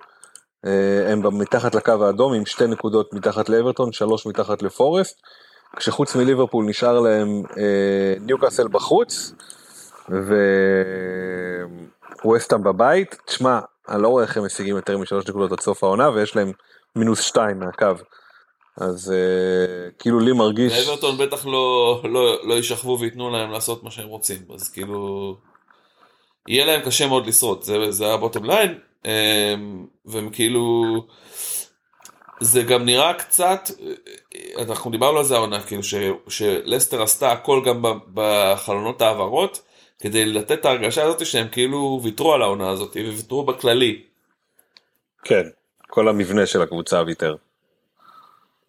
הם מתחת לקו האדום, עם שתי נקודות מתחת לאברטון, שלוש מתחת לפורסט, כשחוץ מליברפול נשאר להם אה, ניוקאסל בחוץ, וווסטהאם בבית. תשמע, אני לא רואה איך הם משיגים יותר משלוש נקודות עד סוף העונה, ויש להם מינוס שתיים מהקו. אז כאילו לי מרגיש... ואברטון בטח לא ישכבו ויתנו להם לעשות מה שהם רוצים, אז כאילו... יהיה להם קשה מאוד לשרוד, זה היה בוטם ליין, והם כאילו... זה גם נראה קצת, אנחנו דיברנו על זה העונה, כאילו שלסטר עשתה הכל גם בחלונות העברות, כדי לתת את ההרגשה הזאת שהם כאילו ויתרו על העונה הזאת, וויתרו בכללי. כן, כל המבנה של הקבוצה ויתר.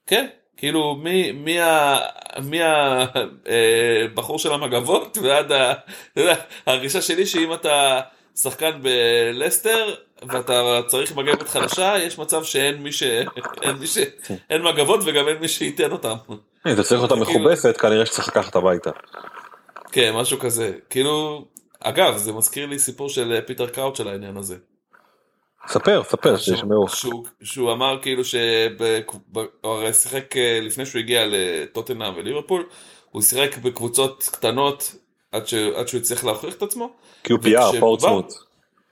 כן, כאילו מי, מי ה, מי ה, אה, בחור של המגבות ועד ה, הרגשה שלי שאם אתה שחקן בלסטר ואתה צריך מגבת חדשה, יש מצב שאין מי ש, אין מי ש, אין מגבות וגם אין מי שייתן אותם. אתה צריך אותה מחובסת, כנראה שצריך לקחת הביתה. כן, משהו כזה. כאילו, אגב, זה מזכיר לי סיפור של פיטר קראוט של העניין הזה. ספר, ספר, שישמעו. שהוא אמר כאילו שהרי שיחק לפני שהוא הגיע לטוטנהאם וליברפול, הוא שיחק בקבוצות קטנות עד שהוא יצליח להוכיח את עצמו. כי הוא פייר, פורצמוט.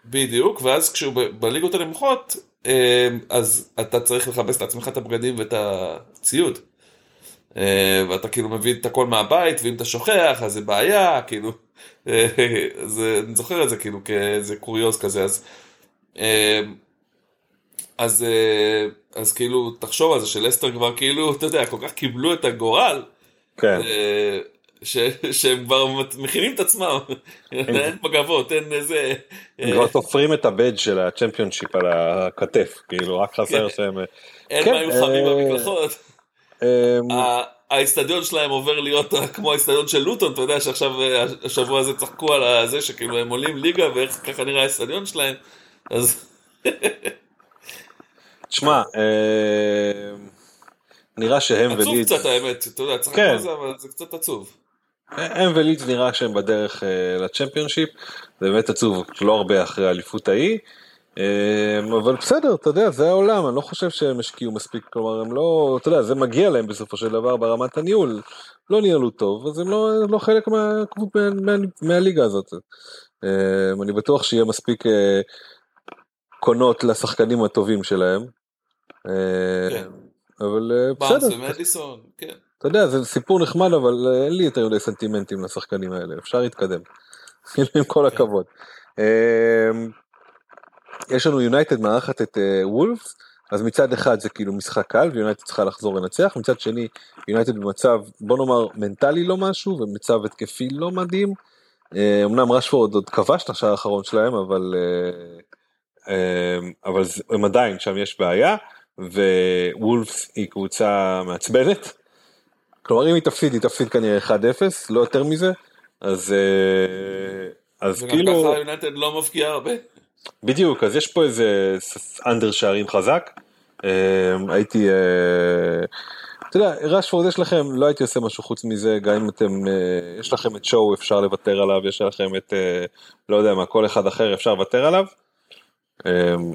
בדיוק, ואז כשהוא בליגות הנמוכות, אז אתה צריך לחבש את עצמך את הבגדים ואת הציוד. ואתה כאילו מביא את הכל מהבית, ואם אתה שוכח, אז זה בעיה, כאילו. אני זוכר את זה כאילו כאיזה קוריוז כזה, אז... אז אז כאילו תחשוב על זה שלסטר כבר כאילו אתה יודע כל כך קיבלו את הגורל שהם כבר מכינים את עצמם, אין מגבות, אין איזה, כבר תופרים את הבד של הצ'מפיונשיפ על הכתף, כאילו רק חסר שהם אין מה היו חמים במקלחות, האסטדיון שלהם עובר להיות כמו האסטדיון של לוטון, אתה יודע שעכשיו השבוע הזה צחקו על זה שכאילו הם עולים ליגה ואיך ככה נראה האסטדיון שלהם. אז תשמע, נראה שהם ולידס עצוב קצת, האמת, אתה יודע, צריך לזה, אבל זה קצת עצוב. הם ולידס נראה שהם בדרך לצ'מפיונשיפ, זה באמת עצוב, לא הרבה אחרי האליפות ההיא, אבל בסדר, אתה יודע, זה העולם, אני לא חושב שהם השקיעו מספיק, כלומר, הם לא, אתה יודע, זה מגיע להם בסופו של דבר ברמת הניהול, לא ניהלו טוב, אז הם לא חלק מהליגה הזאת. אני בטוח שיהיה מספיק קונות לשחקנים הטובים שלהם. כן. אבל בסדר. ומדיסון, כן. אתה יודע, זה סיפור נחמד, אבל אין לי יותר מדי סנטימנטים לשחקנים האלה. אפשר להתקדם. עם כל הכבוד. יש לנו יונייטד מארחת את וולפס, אז מצד אחד זה כאילו משחק קל, ויונייטד צריכה לחזור לנצח, מצד שני, יונייטד במצב, בוא נאמר, מנטלי לא משהו, ומצב התקפי לא מדהים. אמנם רשפורד עוד כבש את השער האחרון שלהם, אבל... אבל הם עדיין שם יש בעיה, ווולפס היא קבוצה מעצבנת, כלומר אם היא תפסיד, היא תפסיד כנראה אחת אפס, לא יותר מזה, אז אז כאילו... וגם ככה יונייטד לא מפקיע הרבה. בדיוק, אז יש פה איזה אנדר שערים חזק, הייתי, אתה יודע, רשפורד יש לכם, לא הייתי עושה משהו חוץ מזה, גם אם אתם, יש לכם את שואו אפשר לוותר עליו, יש לכם את, לא יודע מה, כל אחד אחר אפשר לוותר עליו,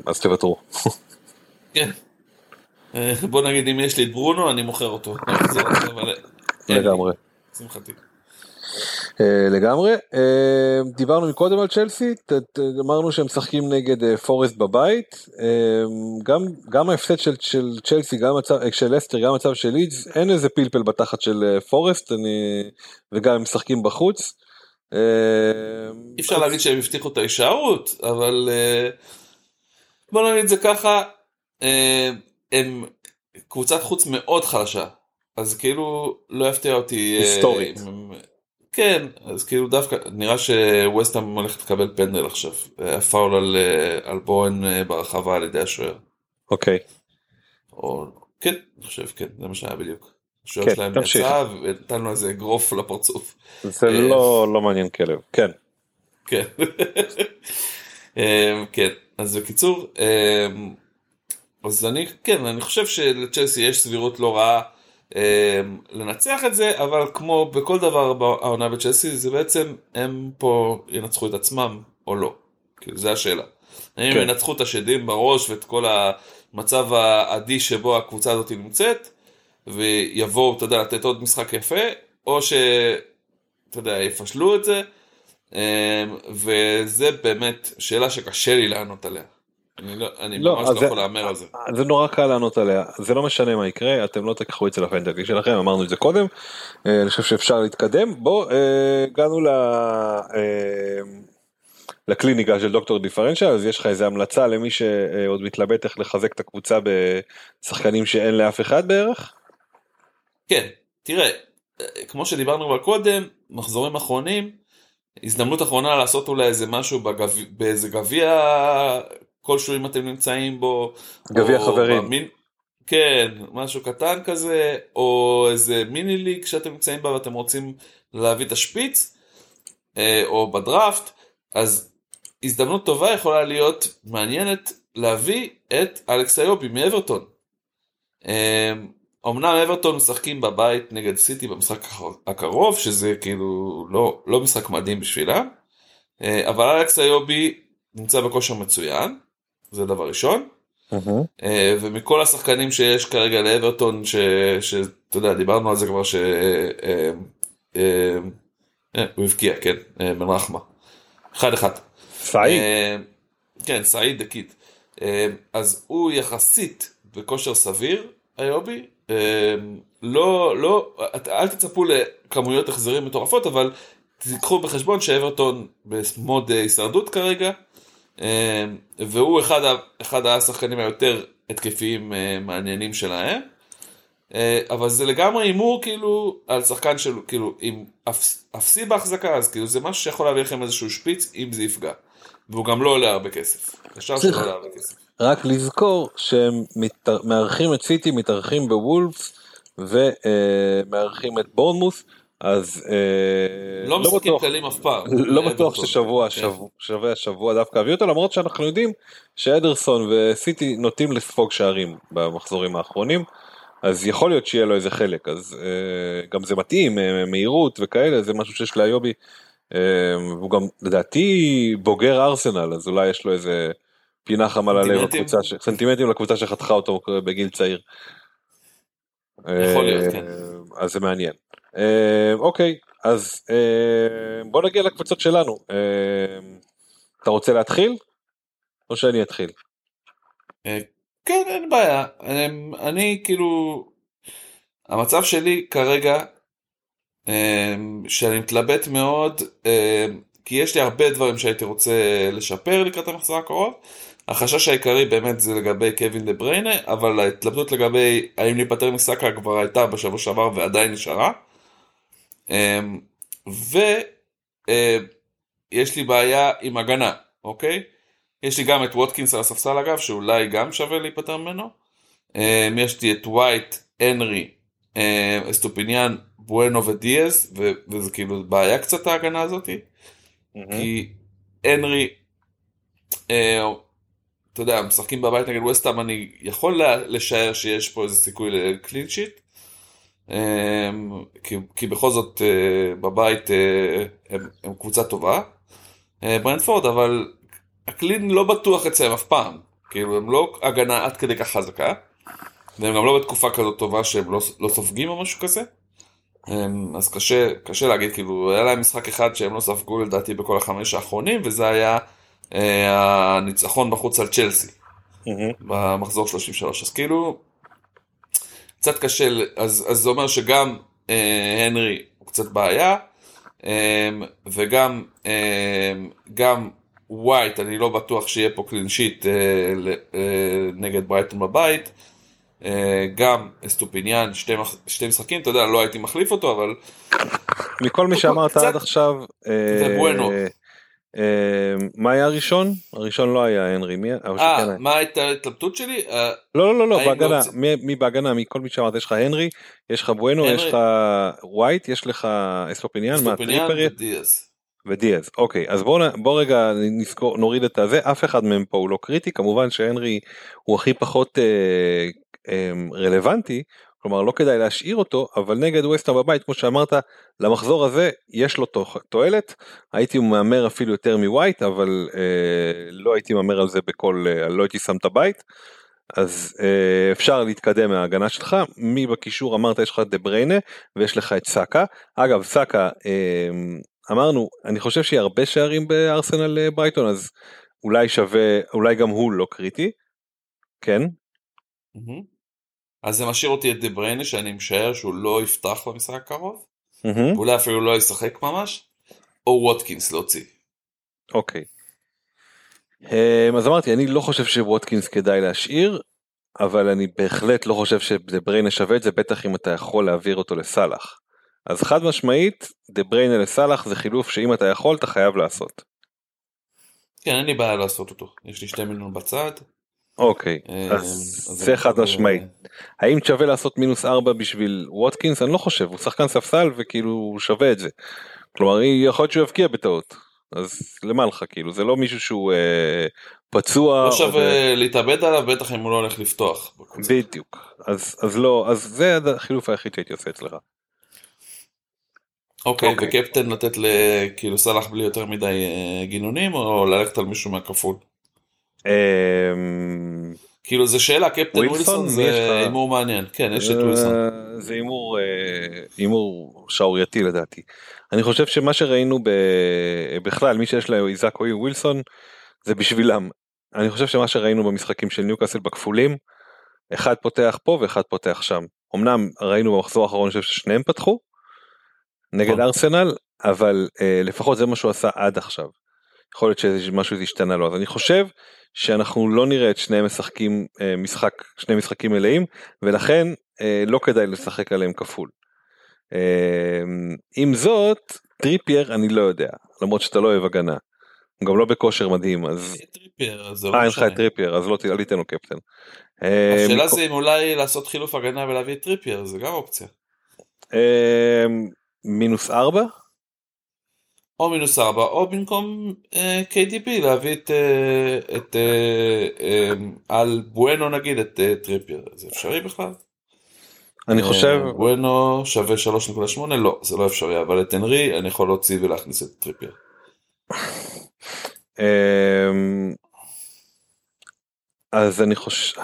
אז תוותרו. כן. בוא נגיד, אם יש לי את ברונו, אני מוכר אותו. לגמרי. שמחתי. לגמרי. דיברנו מקודם על צ'לסי, אמרנו שהם משחקים נגד פורסט בבית, גם ההפסד של צ'לסי, של לסטר, גם מצב של לידס, אין איזה פלפל בתחת של פורסט, וגם הם משחקים בחוץ. אי אפשר להגיד שהם הבטיחו את ההישארות, אבל... בוא נגיד זה ככה, הם קבוצת חוץ מאוד חלשה, אז כאילו לא הפתיע אותי... היסטורית. כן, אז כאילו דווקא, נראה שווסטהאם הולך לקבל פנדל עכשיו, הפאול על, על בוהן ברחבה על ידי השוער. אוקיי. או, כן, אני חושב, כן, זה מה שהיה בדיוק. השוער כן, שלהם תמשיך. יצא, ונתן לו איזה גרוף לפרצוף. זה לא, לא מעניין כלב, כן. כן. כן. אז בקיצור, אז אני, כן, אני חושב שלצ'לסי יש סבירות לא רעה לנצח את זה, אבל כמו בכל דבר העונה בצ'לסי, זה בעצם הם פה ינצחו את עצמם או לא. כאילו, זה השאלה. האם הם ינצחו את השדים בראש ואת כל המצב העדי שבו הקבוצה הזאת נמצאת, ויבואו, אתה יודע, לתת עוד משחק יפה, או ש, אתה יודע, יפשלו את זה, וזה באמת שאלה שקשה לי לענות עליה. אני ממש לא יכול להאמר על זה. זה נורא קל לענות עליה, זה לא משנה מה יקרה, אתם לא תקחו אצל הפנטזי שלכם, אמרנו את זה קודם, אני חושב שאפשר להתקדם, בואו, הגענו לקליניקה של דוקטור דיפרנצ'ה, אז יש לך איזו המלצה למי שעוד מתלבט איך לחזק את הקבוצה בשחקנים שאין לאף אחד בערך? כן, תראה, כמו שדיברנו על קודם, מחזורים אחרונים, הזדמנות אחרונה לעשות אולי איזה משהו באיזה גביע כלשהו אם אתם נמצאים בו. גביע חברים. במין, כן, משהו קטן כזה, או איזה מיני ליג שאתם נמצאים בה ואתם רוצים להביא את השפיץ, או בדראפט, אז הזדמנות טובה יכולה להיות מעניינת להביא את אלכס איובי מאברטון. אמנם אברטון משחקים בבית נגד סיטי במשחק הקרוב, שזה כאילו לא, לא משחק מדהים בשבילה, אבל אלכס איובי נמצא בכושר מצוין, זה דבר ראשון, uh-huh. ומכל השחקנים שיש כרגע לאברטון, שאתה יודע, דיברנו על זה כבר, שהוא הבקיע, כן, בן רחמה, אחד אחד. סעיד. כן, סעיד דקית. אז הוא יחסית בכושר סביר, איובי, לא, לא, אל תצפו לכמויות החזרים מטורפות, אבל תיקחו בחשבון שאברטון במוד הישרדות כרגע, והוא אחד, אחד השחקנים היותר התקפיים מעניינים שלהם, אבל זה לגמרי אימור כאילו על שחקן שלו, כאילו עם אפסי בהחזקה, אז כאילו זה משהו שיכול להביא לכם איזשהו שפיץ אם זה יפגע, והוא גם לא עולה הרבה כסף, השאר שלא עולה הרבה כסף. רק לזכור שהם מארחים את סיטי, מתארחים בוולפס, ומארחים את בורנמוס, אז לא משחקים קלים אף פעם. לא בטוח ששבוע שווה השבוע דווקא הביא אותו, למרות שאנחנו יודעים שאדרסון וסיטי נוטים לספוג שערים במחזורים האחרונים, אז יכול להיות שיהיה לו איזה חלק, אז גם זה מתאים, מהירות וכאלה, זה משהו שיש לאיובי, והוא גם לדעתי בוגר ארסנל, אז אולי יש לו איזה פינה חמה ללב, סנטימטרים לקבוצה שחתכה אותו בגיל צעיר. יכול להיות, כן. אז זה מעניין. אוקיי, אז בוא נגיע לקבוצות שלנו. אתה רוצה להתחיל? או שאני אתחיל? כן, אין בעיה. אני כאילו, המצב שלי כרגע, שאני מתלבט מאוד, כי יש לי הרבה דברים שהייתי רוצה לשפר לקראת המחזור הקרוב. החשש העיקרי באמת זה לגבי קווין דה בריינה, אבל ההתלבטות לגבי האם להיפטר מסאקה כבר הייתה בשבוע שעבר ועדיין נשארה. ויש לי בעיה עם הגנה, אוקיי? יש לי גם את ווטקינס על הספסל אגב, שאולי גם שווה להיפטר ממנו. יש לי את ווייט, הנרי, אסטופיניאן, בואנו ודיאז, וזה כאילו בעיה קצת ההגנה הזאת. כי הנרי, אתה יודע, משחקים בבית נגד ווסטהאם, אני יכול לשער שיש פה איזה סיכוי לקלין שיט, כי, כי בכל זאת בבית הם, הם קבוצה טובה, ברנדפורד, אבל הקלין לא בטוח אצלם אף פעם, כאילו הם לא הגנה עד כדי כך חזקה, והם גם לא בתקופה כזאת טובה שהם לא, לא סופגים או משהו כזה, אז קשה, קשה להגיד, כאילו היה להם משחק אחד שהם לא ספגו לדעתי בכל החמש האחרונים, וזה היה הניצחון בחוץ על צ'לסי במחזור שלושים ושלוש, אז כאילו קצת קשה, אז זה אומר שגם הנרי הוא קצת בעיה, וגם גם ווייט, אני לא בטוח שיהיה פה קלין שיט נגד ברייטון בבית, גם אסטופיניאן, שתי משחקים, אתה יודע, לא הייתי מחליף אותו, אבל מכל מי שאמרת עד עכשיו זה בואנו. מה היה הראשון? הראשון לא היה הנרי. אה, מה הייתה התלבטות שלי? לא, לא, לא, בהגנה, מי בהגנה, מכל מי שאמרת, יש לך הנרי, יש לך בואנו, יש לך ווייט, יש לך אסטופיניאן, אסטופיניאן ודיאז. ודיאז, אוקיי, אז בואו רגע נוריד את הזה, אף אחד מהם פה הוא לא קריטי, כמובן שהנרי הוא הכי פחות רלוונטי, כלומר לא כדאי להשאיר אותו, אבל נגד ווסטהאם בבית, כמו שאמרת, למחזור הזה יש לו תועלת, הייתי מאמר אפילו יותר מווייט, אבל אה, לא הייתי מאמר על זה בכל, אה, לא הייתי שם את הבית, אז אה, אפשר להתקדם מההגנה שלך, מי בקישור אמרת יש לך דה בריינה, ויש לך את סאקה, אגב סאקה, אה, אמרנו, אני חושב שיהיה הרבה שערים בארסנל ברייטון, אז אולי שווה, אולי גם הוא לא קריטי, כן? Mm-hmm. אז זה משאיר אותי את דה בריינה, שאני משער שהוא לא יפתח במשחק הקרוב, mm-hmm. אולי אפילו לא ישחק ממש, או ווטקינס להוציא. אוקיי. Um, אז אמרתי, אני לא חושב שווטקינס כדאי להשאיר, אבל אני בהחלט לא חושב שדה בריינה שווה את זה, בטח אם אתה יכול להעביר אותו לסלח. אז חד משמעית, דה בריינה לסלח זה חילוף שאם אתה יכול, אתה חייב לעשות. כן, אין לי בעיה לעשות אותו. יש לי שתי מיליון בצד. אוקיי, אז זה חד משמעית. האם שווה לעשות מינוס ארבע בשביל ווטקינס? אני לא חושב, הוא שחקן ספסל וכאילו שווה את זה. כלומר, יכול להיות שהוא יבקיע בטעות. אז למה לך, כאילו? זה לא מישהו שהוא פצוע. לא שווה להתאבד עליו, בטח אם הוא לא הולך לפתוח. בדיוק. אז לא, אז זה החילוף היחיד שהייתי עושה אצלך. אוקיי, וקפטן לתת לכאילו סלח בלי יותר מדי גינונים, או ללכת על מישהו מהכפול? כאילו זה שאלה, קפטן ווילסון זה אימור מעניין, כן, יש את ווילסון. זה אימור שעורייתי לדעתי. אני חושב שמה שראינו בכלל, מי שיש לה איזק או ווילסון, זה בשבילם. אני חושב שמה שראינו במשחקים של ניוקאסל בכפולים, אחד פותח פה ואחד פותח שם. אמנם ראינו במחזור האחרון ששניהם פתחו, נגד ארסנל, אבל לפחות זה מה שהוא עשה עד עכשיו. יכול להיות שמשהו זה השתנה לו, אז אני חושב שאנחנו לא נראה את שני משחקים, משחק, שני משחקים מלאים, ולכן לא כדאי לשחק עליהם כפול. עם זאת, טריפייר אני לא יודע, למרות שאתה לא אוהב הגנה, הוא גם לא בכושר מדהים, אז... טריפייר, אז זה לא משנה. אה, טריפייר, אז לא תיתן לו קפטן. השאלה זה אם אולי לעשות חילוף הגנה ולהביא טריפייר, זה גם אופציה. מינוס ארבע? או מינוס ארבע, או במקום קיי די בי להביא את על בואנו נגיד את טריפייר, זה אפשרי בכלל? אני חושב... בואנו שווה שלוש נקודה שמונה, לא, זה לא אפשרי, אבל את אנרי אני יכול להוציא ולהכניס את טריפייר. אז אני חושב,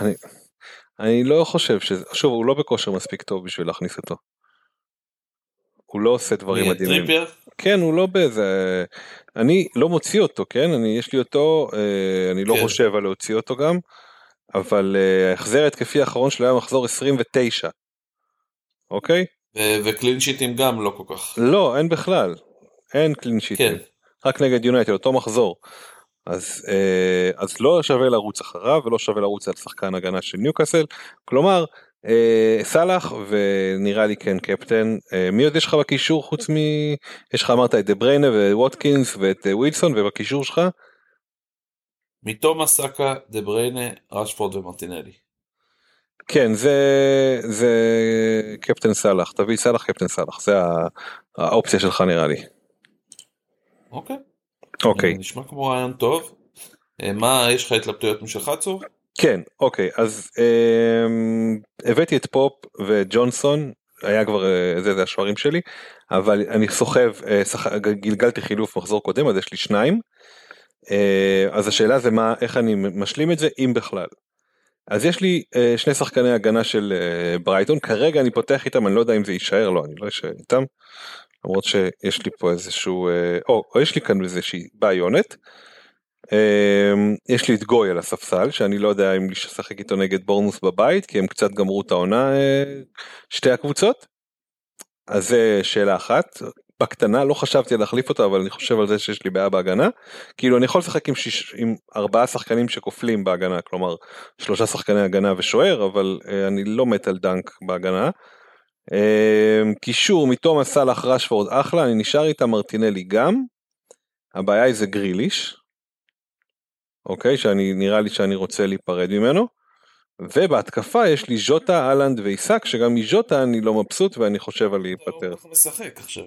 אני לא חושב שזה, שוב, הוא לא בכושר מספיק טוב בשביל להכניס אותו. הוא לא עושה דברים מדהימים. טריפייר? כן, הוא לא באיזה... אני לא מוציא אותו, כן? אני, יש לי אותו, אני לא חושב על להוציא אותו גם, אבל ההחזר ההתקפי האחרון שלו היה מחזור עשרים ותשע. אוקיי? וקלינשיטים גם לא כל כך. לא, אין בכלל. אין קלינשיטים. רק נגד יונייטד, אותו מחזור. אז, אז לא שווה לרוץ אחריו, ולא שווה לרוץ על שחקן הגנה של ניוקאסל. כלומר... סלח ונראה לי כן קפטן, מי עוד יש לך בקישור חוץ מ... יש לך אמרת את דה בריינה וווטקינס ואת ווילסון ובקישור שלך? מתומאס סאקה, דה בריינה, רשפורד ומרטינלי. כן, זה, זה קפטן סלח, תביא סלח קפטן סלח, זה האופציה שלך נראה לי. אוקיי. אוקיי. נשמע כמו רעיון טוב. מה, יש לך התלבטויות משלך צור? כן, אוקיי, אז אה, הבאתי את פופ וג'ונסון, היה כבר, אה, זה, זה השוערים שלי, אבל אני סוחב, אה, שח, גלגלתי חילוף מחזור קודם, אז יש לי שניים, אה, אז השאלה זה מה, איך אני משלים את זה, אם בכלל. אז יש לי אה, שני שחקני הגנה של אה, ברייטון, כרגע אני פותח איתם, אני לא יודע אם זה יישאר, לא, אני לא יישאר איתם, למרות שיש לי פה איזשהו, אה, או, או יש לי כאן איזושהי בעיונת, יש לי את גוי על הספסל שאני לא יודע אם לשחק איתו נגד בורנמוס בבית כי הם קצת גמרו את העונה שתי הקבוצות, אז זה שאלה אחת בקטנה, לא חשבתי להחליף אותה אבל אני חושב על זה שיש לי בעיה בהגנה, כאילו אני יכול לשחק עם, שיש, עם ארבעה שחקנים שכופלים בהגנה, כלומר שלושה שחקני הגנה ושוער, אבל אני לא מת על דנק בהגנה. קישור מתומאס סלח רשפורד אחלה, אני נשאר איתה מרטינלי גם, הבעיה היא זה גריליש אוקיי, שאני, נראה לי שאני רוצה להיפרד ממנו, ובהתקפה יש לי ז'וטה, אלנד ואיסק, שגם מז'וטה אני לא מבסוט, ואני חושב על להיפטר. הוא משחק עכשיו.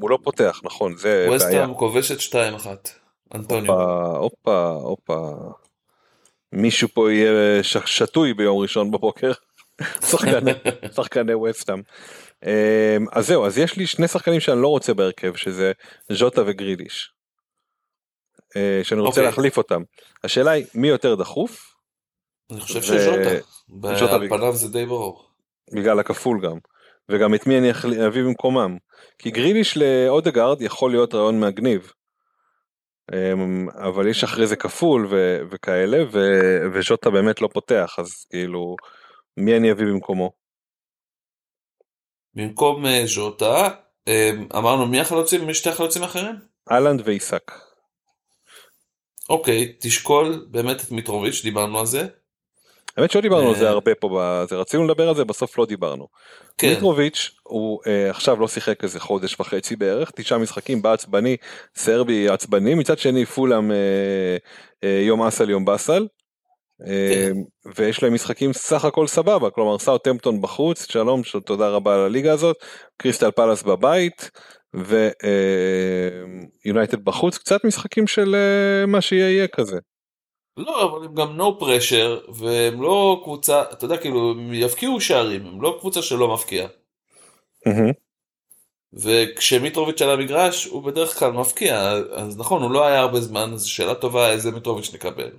הוא לא פותח, נכון, זה בעיה. ווסטהאם כובשת שתיים אחת, אנטוניו. אופה, אופה, מישהו פה יהיה שטוי ביום ראשון בבוקר, שחקני ווסטהאם. אז זהו, אז יש לי שני שחקנים שאני לא רוצה בהרכב, שזה ז'וטה וגריליש. שאני רוצה okay. להחליף אותם. השאלה היא, מי יותר דחוף? אני חושב ו... שז'וטה. ז'וטה על פניו זה די ברור. בגלל הכפול גם. וגם את מי אני אביא במקומם. כי גריליש לאודגרד יכול להיות רעיון מגניב. אבל יש אחרי זה כפול ו- וכאלה, ו- ושוטה באמת לא פותח, אז כאילו, מי אני אביא במקומו? במקום ז'וטה, אמרנו מי החלוצים, מי שתי החלוצים אחרים? אלנד ואיסק. אוקיי, תשקול באמת את מיטרוביץ', דיברנו על זה? האמת שלא דיברנו על זה הרבה פה, רצינו לדבר על זה, בסוף לא דיברנו. מיטרוביץ' הוא עכשיו לא שיחק איזה חודש וחצי בערך, תשעה משחקים, בא עצבני, סרבי עצבני, מצד שני פולם יום אסל יום בסל, ויש להם משחקים סך הכל סבבה, כלומר סאות'המפטון בחוץ, שלום, תודה רבה על הליגה הזאת, קריסטל פלאס בבית, ויונייטד בחוץ, קצת משחקים של מה שיהיה כזה. לא, אבל הם גם no pressure, והם לא קבוצה, אתה יודע, כאילו, הם יפקיעו שערים, הם לא קבוצה שלא מפקיעה. וכשמיטרוביץ' על המגרש, הוא בדרך כלל מפקיע, אז נכון, הוא לא היה הרבה זמן, זו שאלה טובה, איזה מיטרוביץ' נקבל.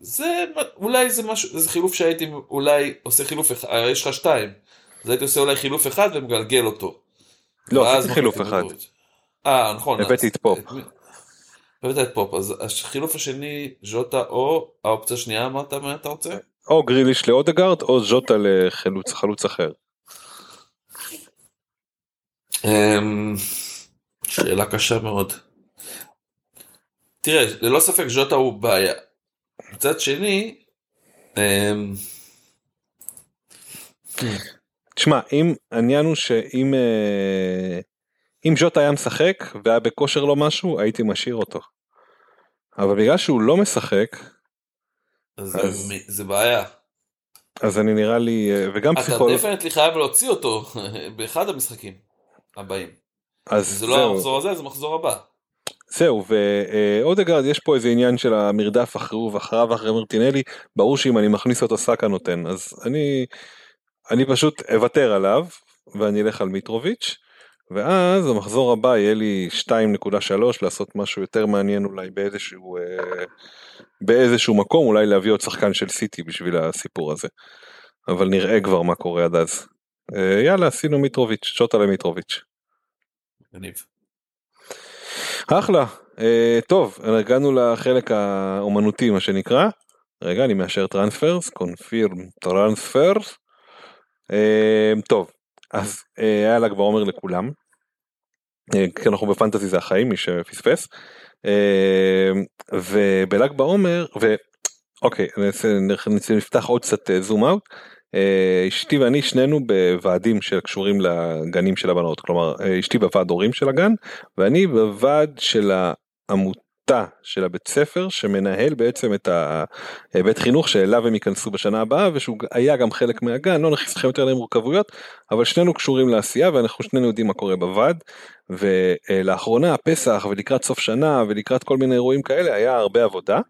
זה, אולי זה משהו, זה חילוף שהייתי, אולי עושה חילוף אחד, יש לך שתיים, אז הייתי עושה אולי חילוף אחד ומגלגל אותו. לא, עשיתי חילוף אחד. אה, נכון. הבאתי את פופ. הבאתי את פופ, אז החילוף השני, ז'וטה או, האופציה השנייה, מה אתה רוצה? או גריליש לאודגרד, או ז'וטה לחלוץ, חלוץ אחר. שאלה קשה מאוד. תראה, ללא ספק ז'וטה הוא בעיה. מצד שני, תשמע, אם עניין הוא שאם אם ז'וטה היה משחק והיה בכושר לו משהו, הייתי משאיר אותו. אבל בגלל שהוא לא משחק, אז, אז זה בעיה. אז אני נראה לי, וגם פסיכולוג... אתה דפנטלי חייב להוציא אותו באחד המשחקים הבאים. זה לא המחזור הזה, זה מחזור הבא. זהו, ואודגרד יש פה איזה עניין של המרדף אחריו ואחריו אחרי מרטינלי, ברור שאם אני מכניס אותו סאקה נותן, אז אני, אני פשוט אוותר עליו, ואני אלך על מיטרוביץ', ואז המחזור הבא יהיה לי שתיים נקודה שלוש, לעשות משהו יותר מעניין אולי באיזשהו, באיזשהו מקום, אולי להביא עוד שחקן של סיטי בשביל הסיפור הזה, אבל נראה כבר מה קורה עד אז. יאללה, עשינו מיטרוביץ', שוטה למיטרוביץ'. גניב. אחלה, טוב, הגענו לחלק האומנותי מה שנקרא, רגע אני מאשר טרנספרס, קונפירם טרנספרס, טוב, אז היה לה כבר אומר לכולם, כי אנחנו בפנטזי זה החיים, מי שפספס, ובלג בעומר, ואוקיי, נפתח עוד קצת זום אאוט, אשתי ואני שנינו בוועדים שקשורים לגנים של הבנות, כלומר אשתי בוועד הורים של הגן ואני בוועד של העמותה של הבית ספר שמנהל בעצם את הבית חינוך שאליו הם ייכנסו בשנה הבאה ושהוא היה גם חלק מהגן, לא נכנס לכם יותר למורכבויות, אבל שנינו קשורים לעשייה ואנחנו שנינו יודעים מה קורה בוועד, ולאחרונה פסח ולקראת סוף שנה ולקראת כל מיני אירועים כאלה היה הרבה עבודה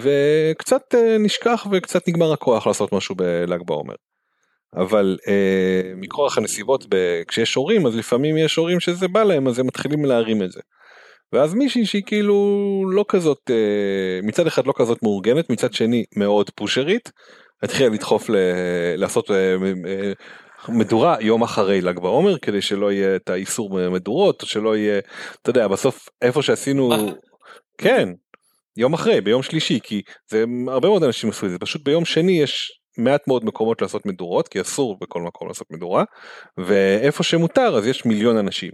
וקצת נשכח וקצת נגמר הכוח לעשות משהו בל"ג בעומר. אבל אה, מכוח הנסיבות, ב- כשיש הורים, אז לפעמים יש הורים שזה בא להם, אז הם מתחילים להרים את זה. ואז מישהי שהיא כאילו לא כזאת, אה, מצד אחד לא כזאת מאורגנת, מצד שני מאוד פושרית, התחילה לדחוף ל- לעשות אה, אה, מדורה יום אחרי ל"ג בעומר, כדי שלא יהיה את האיסור מדורות, או שלא יהיה, אתה יודע, בסוף איפה שעשינו, כן, יום אחרי, ביום שלישי, כי זה הרבה מאוד אנשים עשו את זה, פשוט ביום שני יש מעט מאוד מקומות לעשות מדורות, כי אסור בכל מקום לעשות מדורה, ואיפה שמותר, אז יש מיליון אנשים,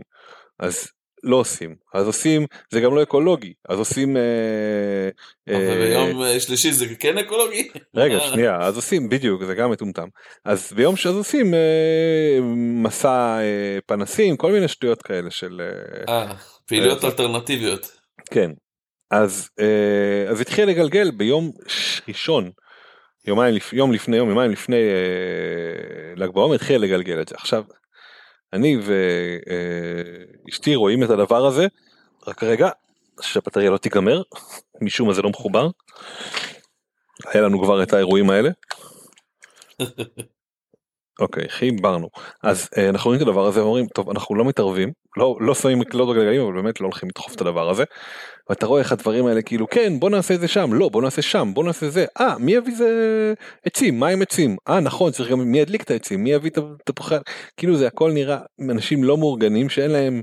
אז לא עושים, אז עושים, זה גם לא אקולוגי, אז עושים... אבל ביום שלישי זה כן אקולוגי? רגע, שנייה, אז עושים, בדיוק, זה גם מטומטם, אז ביום שאז עושים מסע פנסים, כל מיני שטויות כאלה של... אה, פעילויות אלטרנטיביות. כן. אז, אז התחיל לגלגל ביום ראשון, יומיים, יום לפני יום, יומיים לפני ל"ג בעומר, התחיל לגלגל את זה. עכשיו, אני ואשתי רואים את הדבר הזה, רק רגע, שהבטריה לא תיגמר, משום מה זה לא מחובר, היה לנו כבר את האירועים האלה, אוקיי, חיברנו, אז אנחנו רואים את הדבר הזה, ואומרים, טוב, אנחנו לא מתערבים, לא, לא שמים מקלות רגליים, אבל באמת לא הולכים לדחוף את הדבר הזה, ואתה רואה איך הדברים האלה, כאילו, כן, בוא נעשה זה שם, לא, בוא נעשה שם, בוא נעשה זה, אה, מי יביא זה עצים, מה עם עצים, אה, נכון, צריך גם, מי ידליק את העצים, מי יביא את הפחד, כאילו זה הכל נראה, אנשים לא מאורגנים, שאין להם,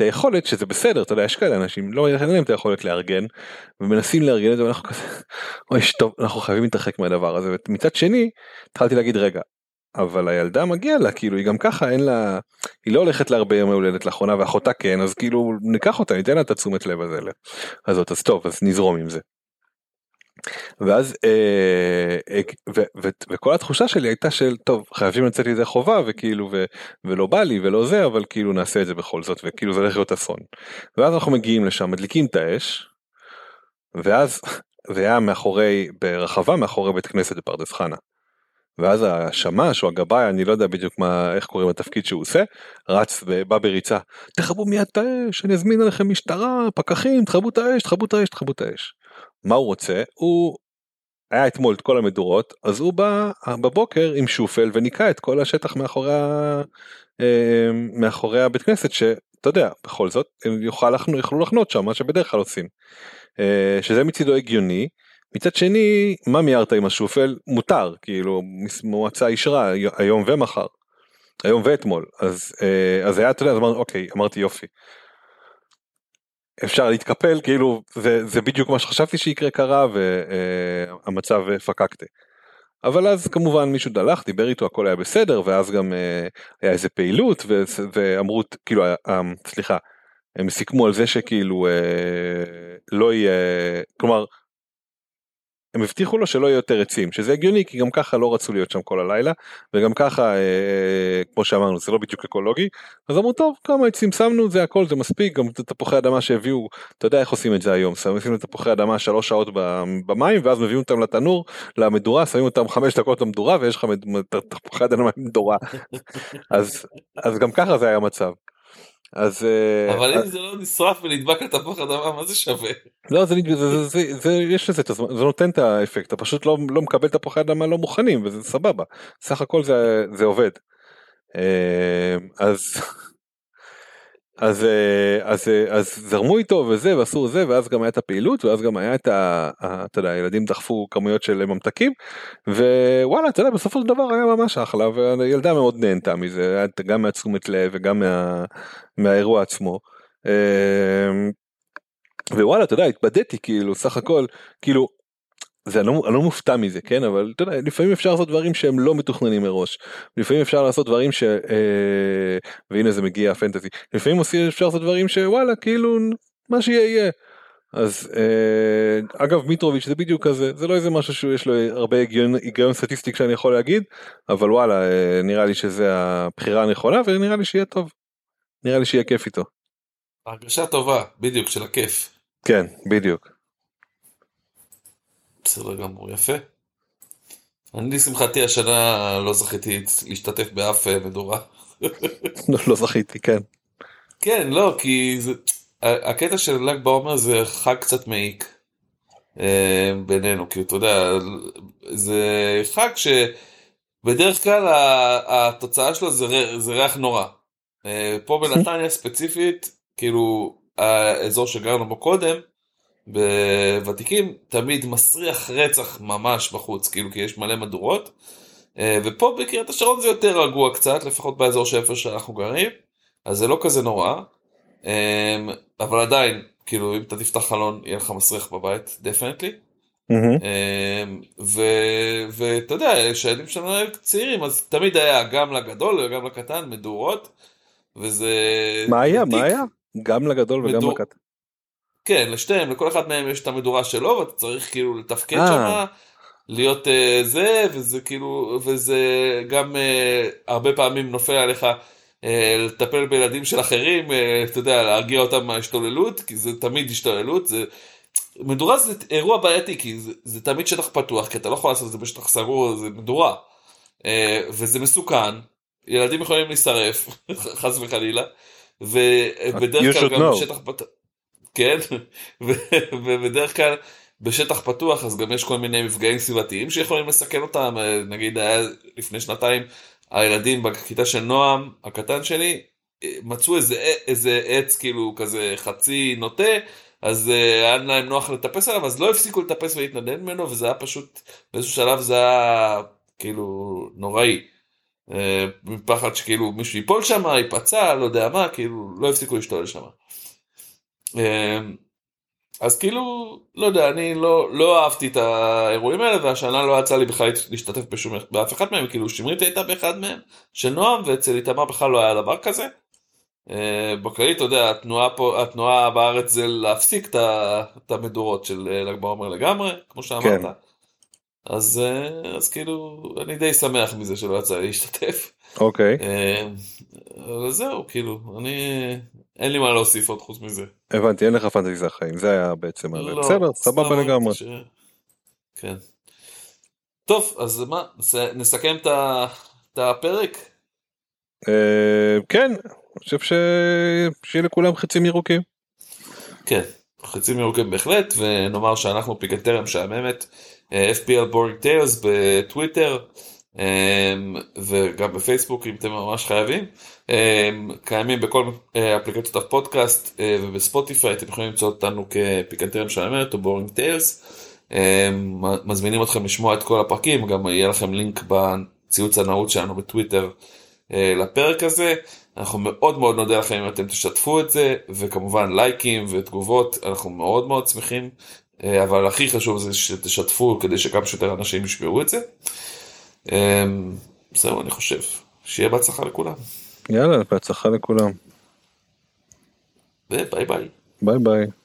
את היכולת, שזה בסדר, אתה יודע, יש כאלה אנשים, לא ילכן להם את היכולת לארגן, ומנסים לארגן את זה, ואנחנו כזה, אוי, שטוב, אנחנו חייבים להתרחק מהדבר הזה, ומצד שני, התחלתי להגיד, רגע, אבל הילדה מגיעה לה, כאילו, היא גם ככה, אין לה, היא לא הולכת להרבה יום ההולדת לאחרונה, ואחותה כן, אז כאילו, ניקח אותה, ניתן לה את תשומת לב הזה, הזאת, אז טוב, אז נזרום עם זה. ואז, וכל התחושה שלי הייתה של, טוב, חייבים לצאת לי זה חובה, וכאילו, ולא בא לי, ולא זה, אבל כאילו נעשה את זה בכל זאת, וכאילו זה הולך להיות אסון. ואז אנחנו מגיעים לשם, מדליקים את האש, ואז זה היה מאחורי, ברחבה, מאחורי בית כנסת בפרדס חנה. ואז השמש או הגבאי, אני לא יודע בדיוק מה, איך קוראים התפקיד שהוא עושה, רץ ובא בריצה, תחבו מיד את האש, אני אזמין עליכם משטרה, פקחים, תחבו את האש, תחבו את האש, תחבו את האש. מה הוא רוצה? הוא היה אתמול את כל המדורות, אז הוא בא בבוקר עם שופל וניקה את כל השטח מאחורי, מאחורי הבית כנסת, שאתה יודע, בכל זאת, הם יוכלו לחנות שם, מה שבדרך כלל עושים. שזה מצידו הגיוני, מצד שני, מה מיארת עם השופל? מותר, כאילו, מועצה אישרה היום ומחר, היום ואתמול, אז, אז היה, אתה יודע, אז אמר, אוקיי, אמרתי יופי. אפשר להתקפל, כאילו, זה, זה בדיוק מה שחשבתי שיקרה קרה, והמצב פקקתי. אבל אז כמובן מישהו דלך, דיבר איתו, הכל היה בסדר, ואז גם היה איזה פעילות, ואמרו, כאילו, סליחה, הם סיכמו על זה שכאילו, לא יהיה, כלומר, הם הבטיחו לו שלא יהיו יותר עצים, שזה הגיוני, כי גם ככה לא רצו להיות שם כל הלילה, וגם ככה, אה, כמו שאמרנו, זה לא בדיוק אקולוגי, אז אמרו, טוב, כמה עצים שמנו, זה הכל, זה מספיק, גם תפוחי אדמה שהביאו, אתה יודע איך עושים את זה היום, שמים את תפוחי אדמה שלוש שעות במים, ואז מביאים אותם לתנור, למדורה, שמים אותם חמש דקות למדורה, ויש לך תפוחי אדמה מדורה, אז, אז גם ככה זה היה המצב. אז, אבל אם זה לא נשרף ונדבק לתפוח אדמה, מה זה שווה? לא, זה, זה, זה, זה, יש לזה, זה נותן את האפקט, אתה פשוט לא, לא מקבל תפוח אדמה לא מוכנים, וזה סבבה, סך הכל זה, זה עובד. אז, אז, אז, אז זרמו איתו וזה, ועשו זה, ואז גם היה את הפעילות, ואז גם היה את ה, אתה יודע, הילדים דחפו כמויות של ממתקים, ווואלה, אתה יודע, בסופו של דבר היה ממש אחלה, והילדה מאוד נהנתה מזה, גם מהתשומת לב, וגם מה, מהאירוע עצמו. ווואלה, אתה יודע, התבדיתי, כאילו, סך הכל, כאילו, זה, אני לא, אני לא מופתע מזה, כן? אבל, אתה יודע, לפעמים אפשר לעשות דברים שהם לא מתוכננים מראש. לפעמים אפשר לעשות דברים ש... אה, והנה זה מגיע, הפנטזי. לפעמים אפשר לעשות דברים שוואלה, כאילו, מה שיהיה יהיה. אז, אה, אגב, מיטרוביץ' זה בדיוק כזה. זה לא איזה משהו שיש לו הרבה היגיון, היגיון סטטיסטיק שאני יכול להגיד, אבל וואלה, אה, נראה לי שזה הבחירה הנכונה, ונראה לי שיהיה טוב. נראה לי שיהיה כיף איתו. הרגשה טובה, בדיוק, של הכיף. כן, בדיוק. בסדר גמור, יפה. אני לשמחתי השנה לא זכיתי להשתתף באף מדורה. לא זכיתי, כן. כן, לא, כי הקטע של ל"ג בעומר זה חג קצת מעיק בינינו, כי אתה יודע, זה חג שבדרך כלל התוצאה שלו זה ריח נורא. פה בנתניה ספציפית, כאילו האזור שגרנו בו קודם, בוותיקים תמיד מסריח רצח ממש בחוץ, כאילו כי יש מלא מדורות, ופה בקריית השרון זה יותר רגוע קצת, לפחות באזור שאיפה שאנחנו גרים, אז זה לא כזה נורא, אבל עדיין, כאילו אם אתה תפתח חלון, יהיה לך מסריח בבית, דפנטלי, ואתה יודע, שהילדים שלנו היו צעירים, אז תמיד היה גם לגדול וגם לקטן מדורות, וזה... מה היה? מה היה? גם לגדול וגם לקטן. כן, לשתיהם, לכל אחד מהם יש את המדורה שלו, ואתה צריך כאילו לתפקד שם, להיות uh, זה, וזה כאילו, וזה גם uh, הרבה פעמים נופל עליך uh, לטפל בילדים של אחרים, uh, אתה יודע, להרגיע אותם מההשתוללות, כי זה תמיד השתוללות, זה... מדורה זה אירוע בעייתי, כי זה, זה תמיד שטח פתוח, כי אתה לא יכול לעשות את זה בשטח סגור, זה מדורה, uh, וזה מסוכן, ילדים יכולים להישרף, חס וחלילה, ובדרך כלל גם בשטח פתוח, כן, ובדרך כלל בשטח פתוח אז גם יש כל מיני מפגעים סביבתיים שיכולים לסכן אותם, נגיד היה לפני שנתיים הילדים בכיתה של נועם, הקטן שלי, מצאו איזה, איזה עץ כאילו כזה חצי נוטה, אז היה להם נוח לטפס עליו, אז לא הפסיקו לטפס ולהתנדן ממנו, וזה היה פשוט באיזשהו שלב זה היה כאילו נוראי, מפחד שכאילו מישהו ייפול שם, ייפצע, לא יודע מה, כאילו לא הפסיקו להשתולל שם. אז כאילו, לא יודע, אני לא, לא אהבתי את האירועים האלה, והשנה לא יצא לי בכלל להשתתף בשום, באף אחד מהם, כאילו שמרית הייתה באחד מהם, של נועם, ואצל איתמר בכלל לא היה דבר כזה. בכללי, אתה יודע, התנועה, פה, התנועה בארץ זה להפסיק את המדורות של ל"ג בעומר לגמרי, כמו שאמרת. כן. אז, אז כאילו, אני די שמח מזה שלא יצא לי להשתתף. אוקיי. אבל זהו, כאילו, אני... אין לי מה להוסיף עוד חוץ מזה. הבנתי, אין לך פנטזיה החיים, זה היה בעצם על זה. בסדר, סבבה לגמרי. כן. טוב, אז מה, נסכם את הפרק? כן, אני חושב שיהיה לכולם חצים ירוקים. כן, חצים ירוקים בהחלט, ונאמר שאנחנו פיקנטריה משעממת, אף פי אל Boring Tales בטוויטר, וגם בפייסבוק אם אתם ממש חייבים. קיימים בכל אפליקציות הפודקאסט ובספוטיפיי, אתם יכולים למצוא אותנו כפיקנטריה משעממת או בורינג טיילס. מזמינים אתכם לשמוע את כל הפרקים, גם יהיה לכם לינק בציוץ הנאות שלנו בטוויטר לפרק הזה. אנחנו מאוד מאוד נודה לכם אם אתם תשתפו את זה, וכמובן לייקים ותגובות, אנחנו מאוד מאוד שמחים, אבל הכי חשוב זה שתשתפו כדי שכמה שיותר אנשים ישמעו את זה. זהו, אני חושב שיהיה בהצלחה לכולם. יאללה, בהצלחה לכולם. ביי ביי. ביי ביי.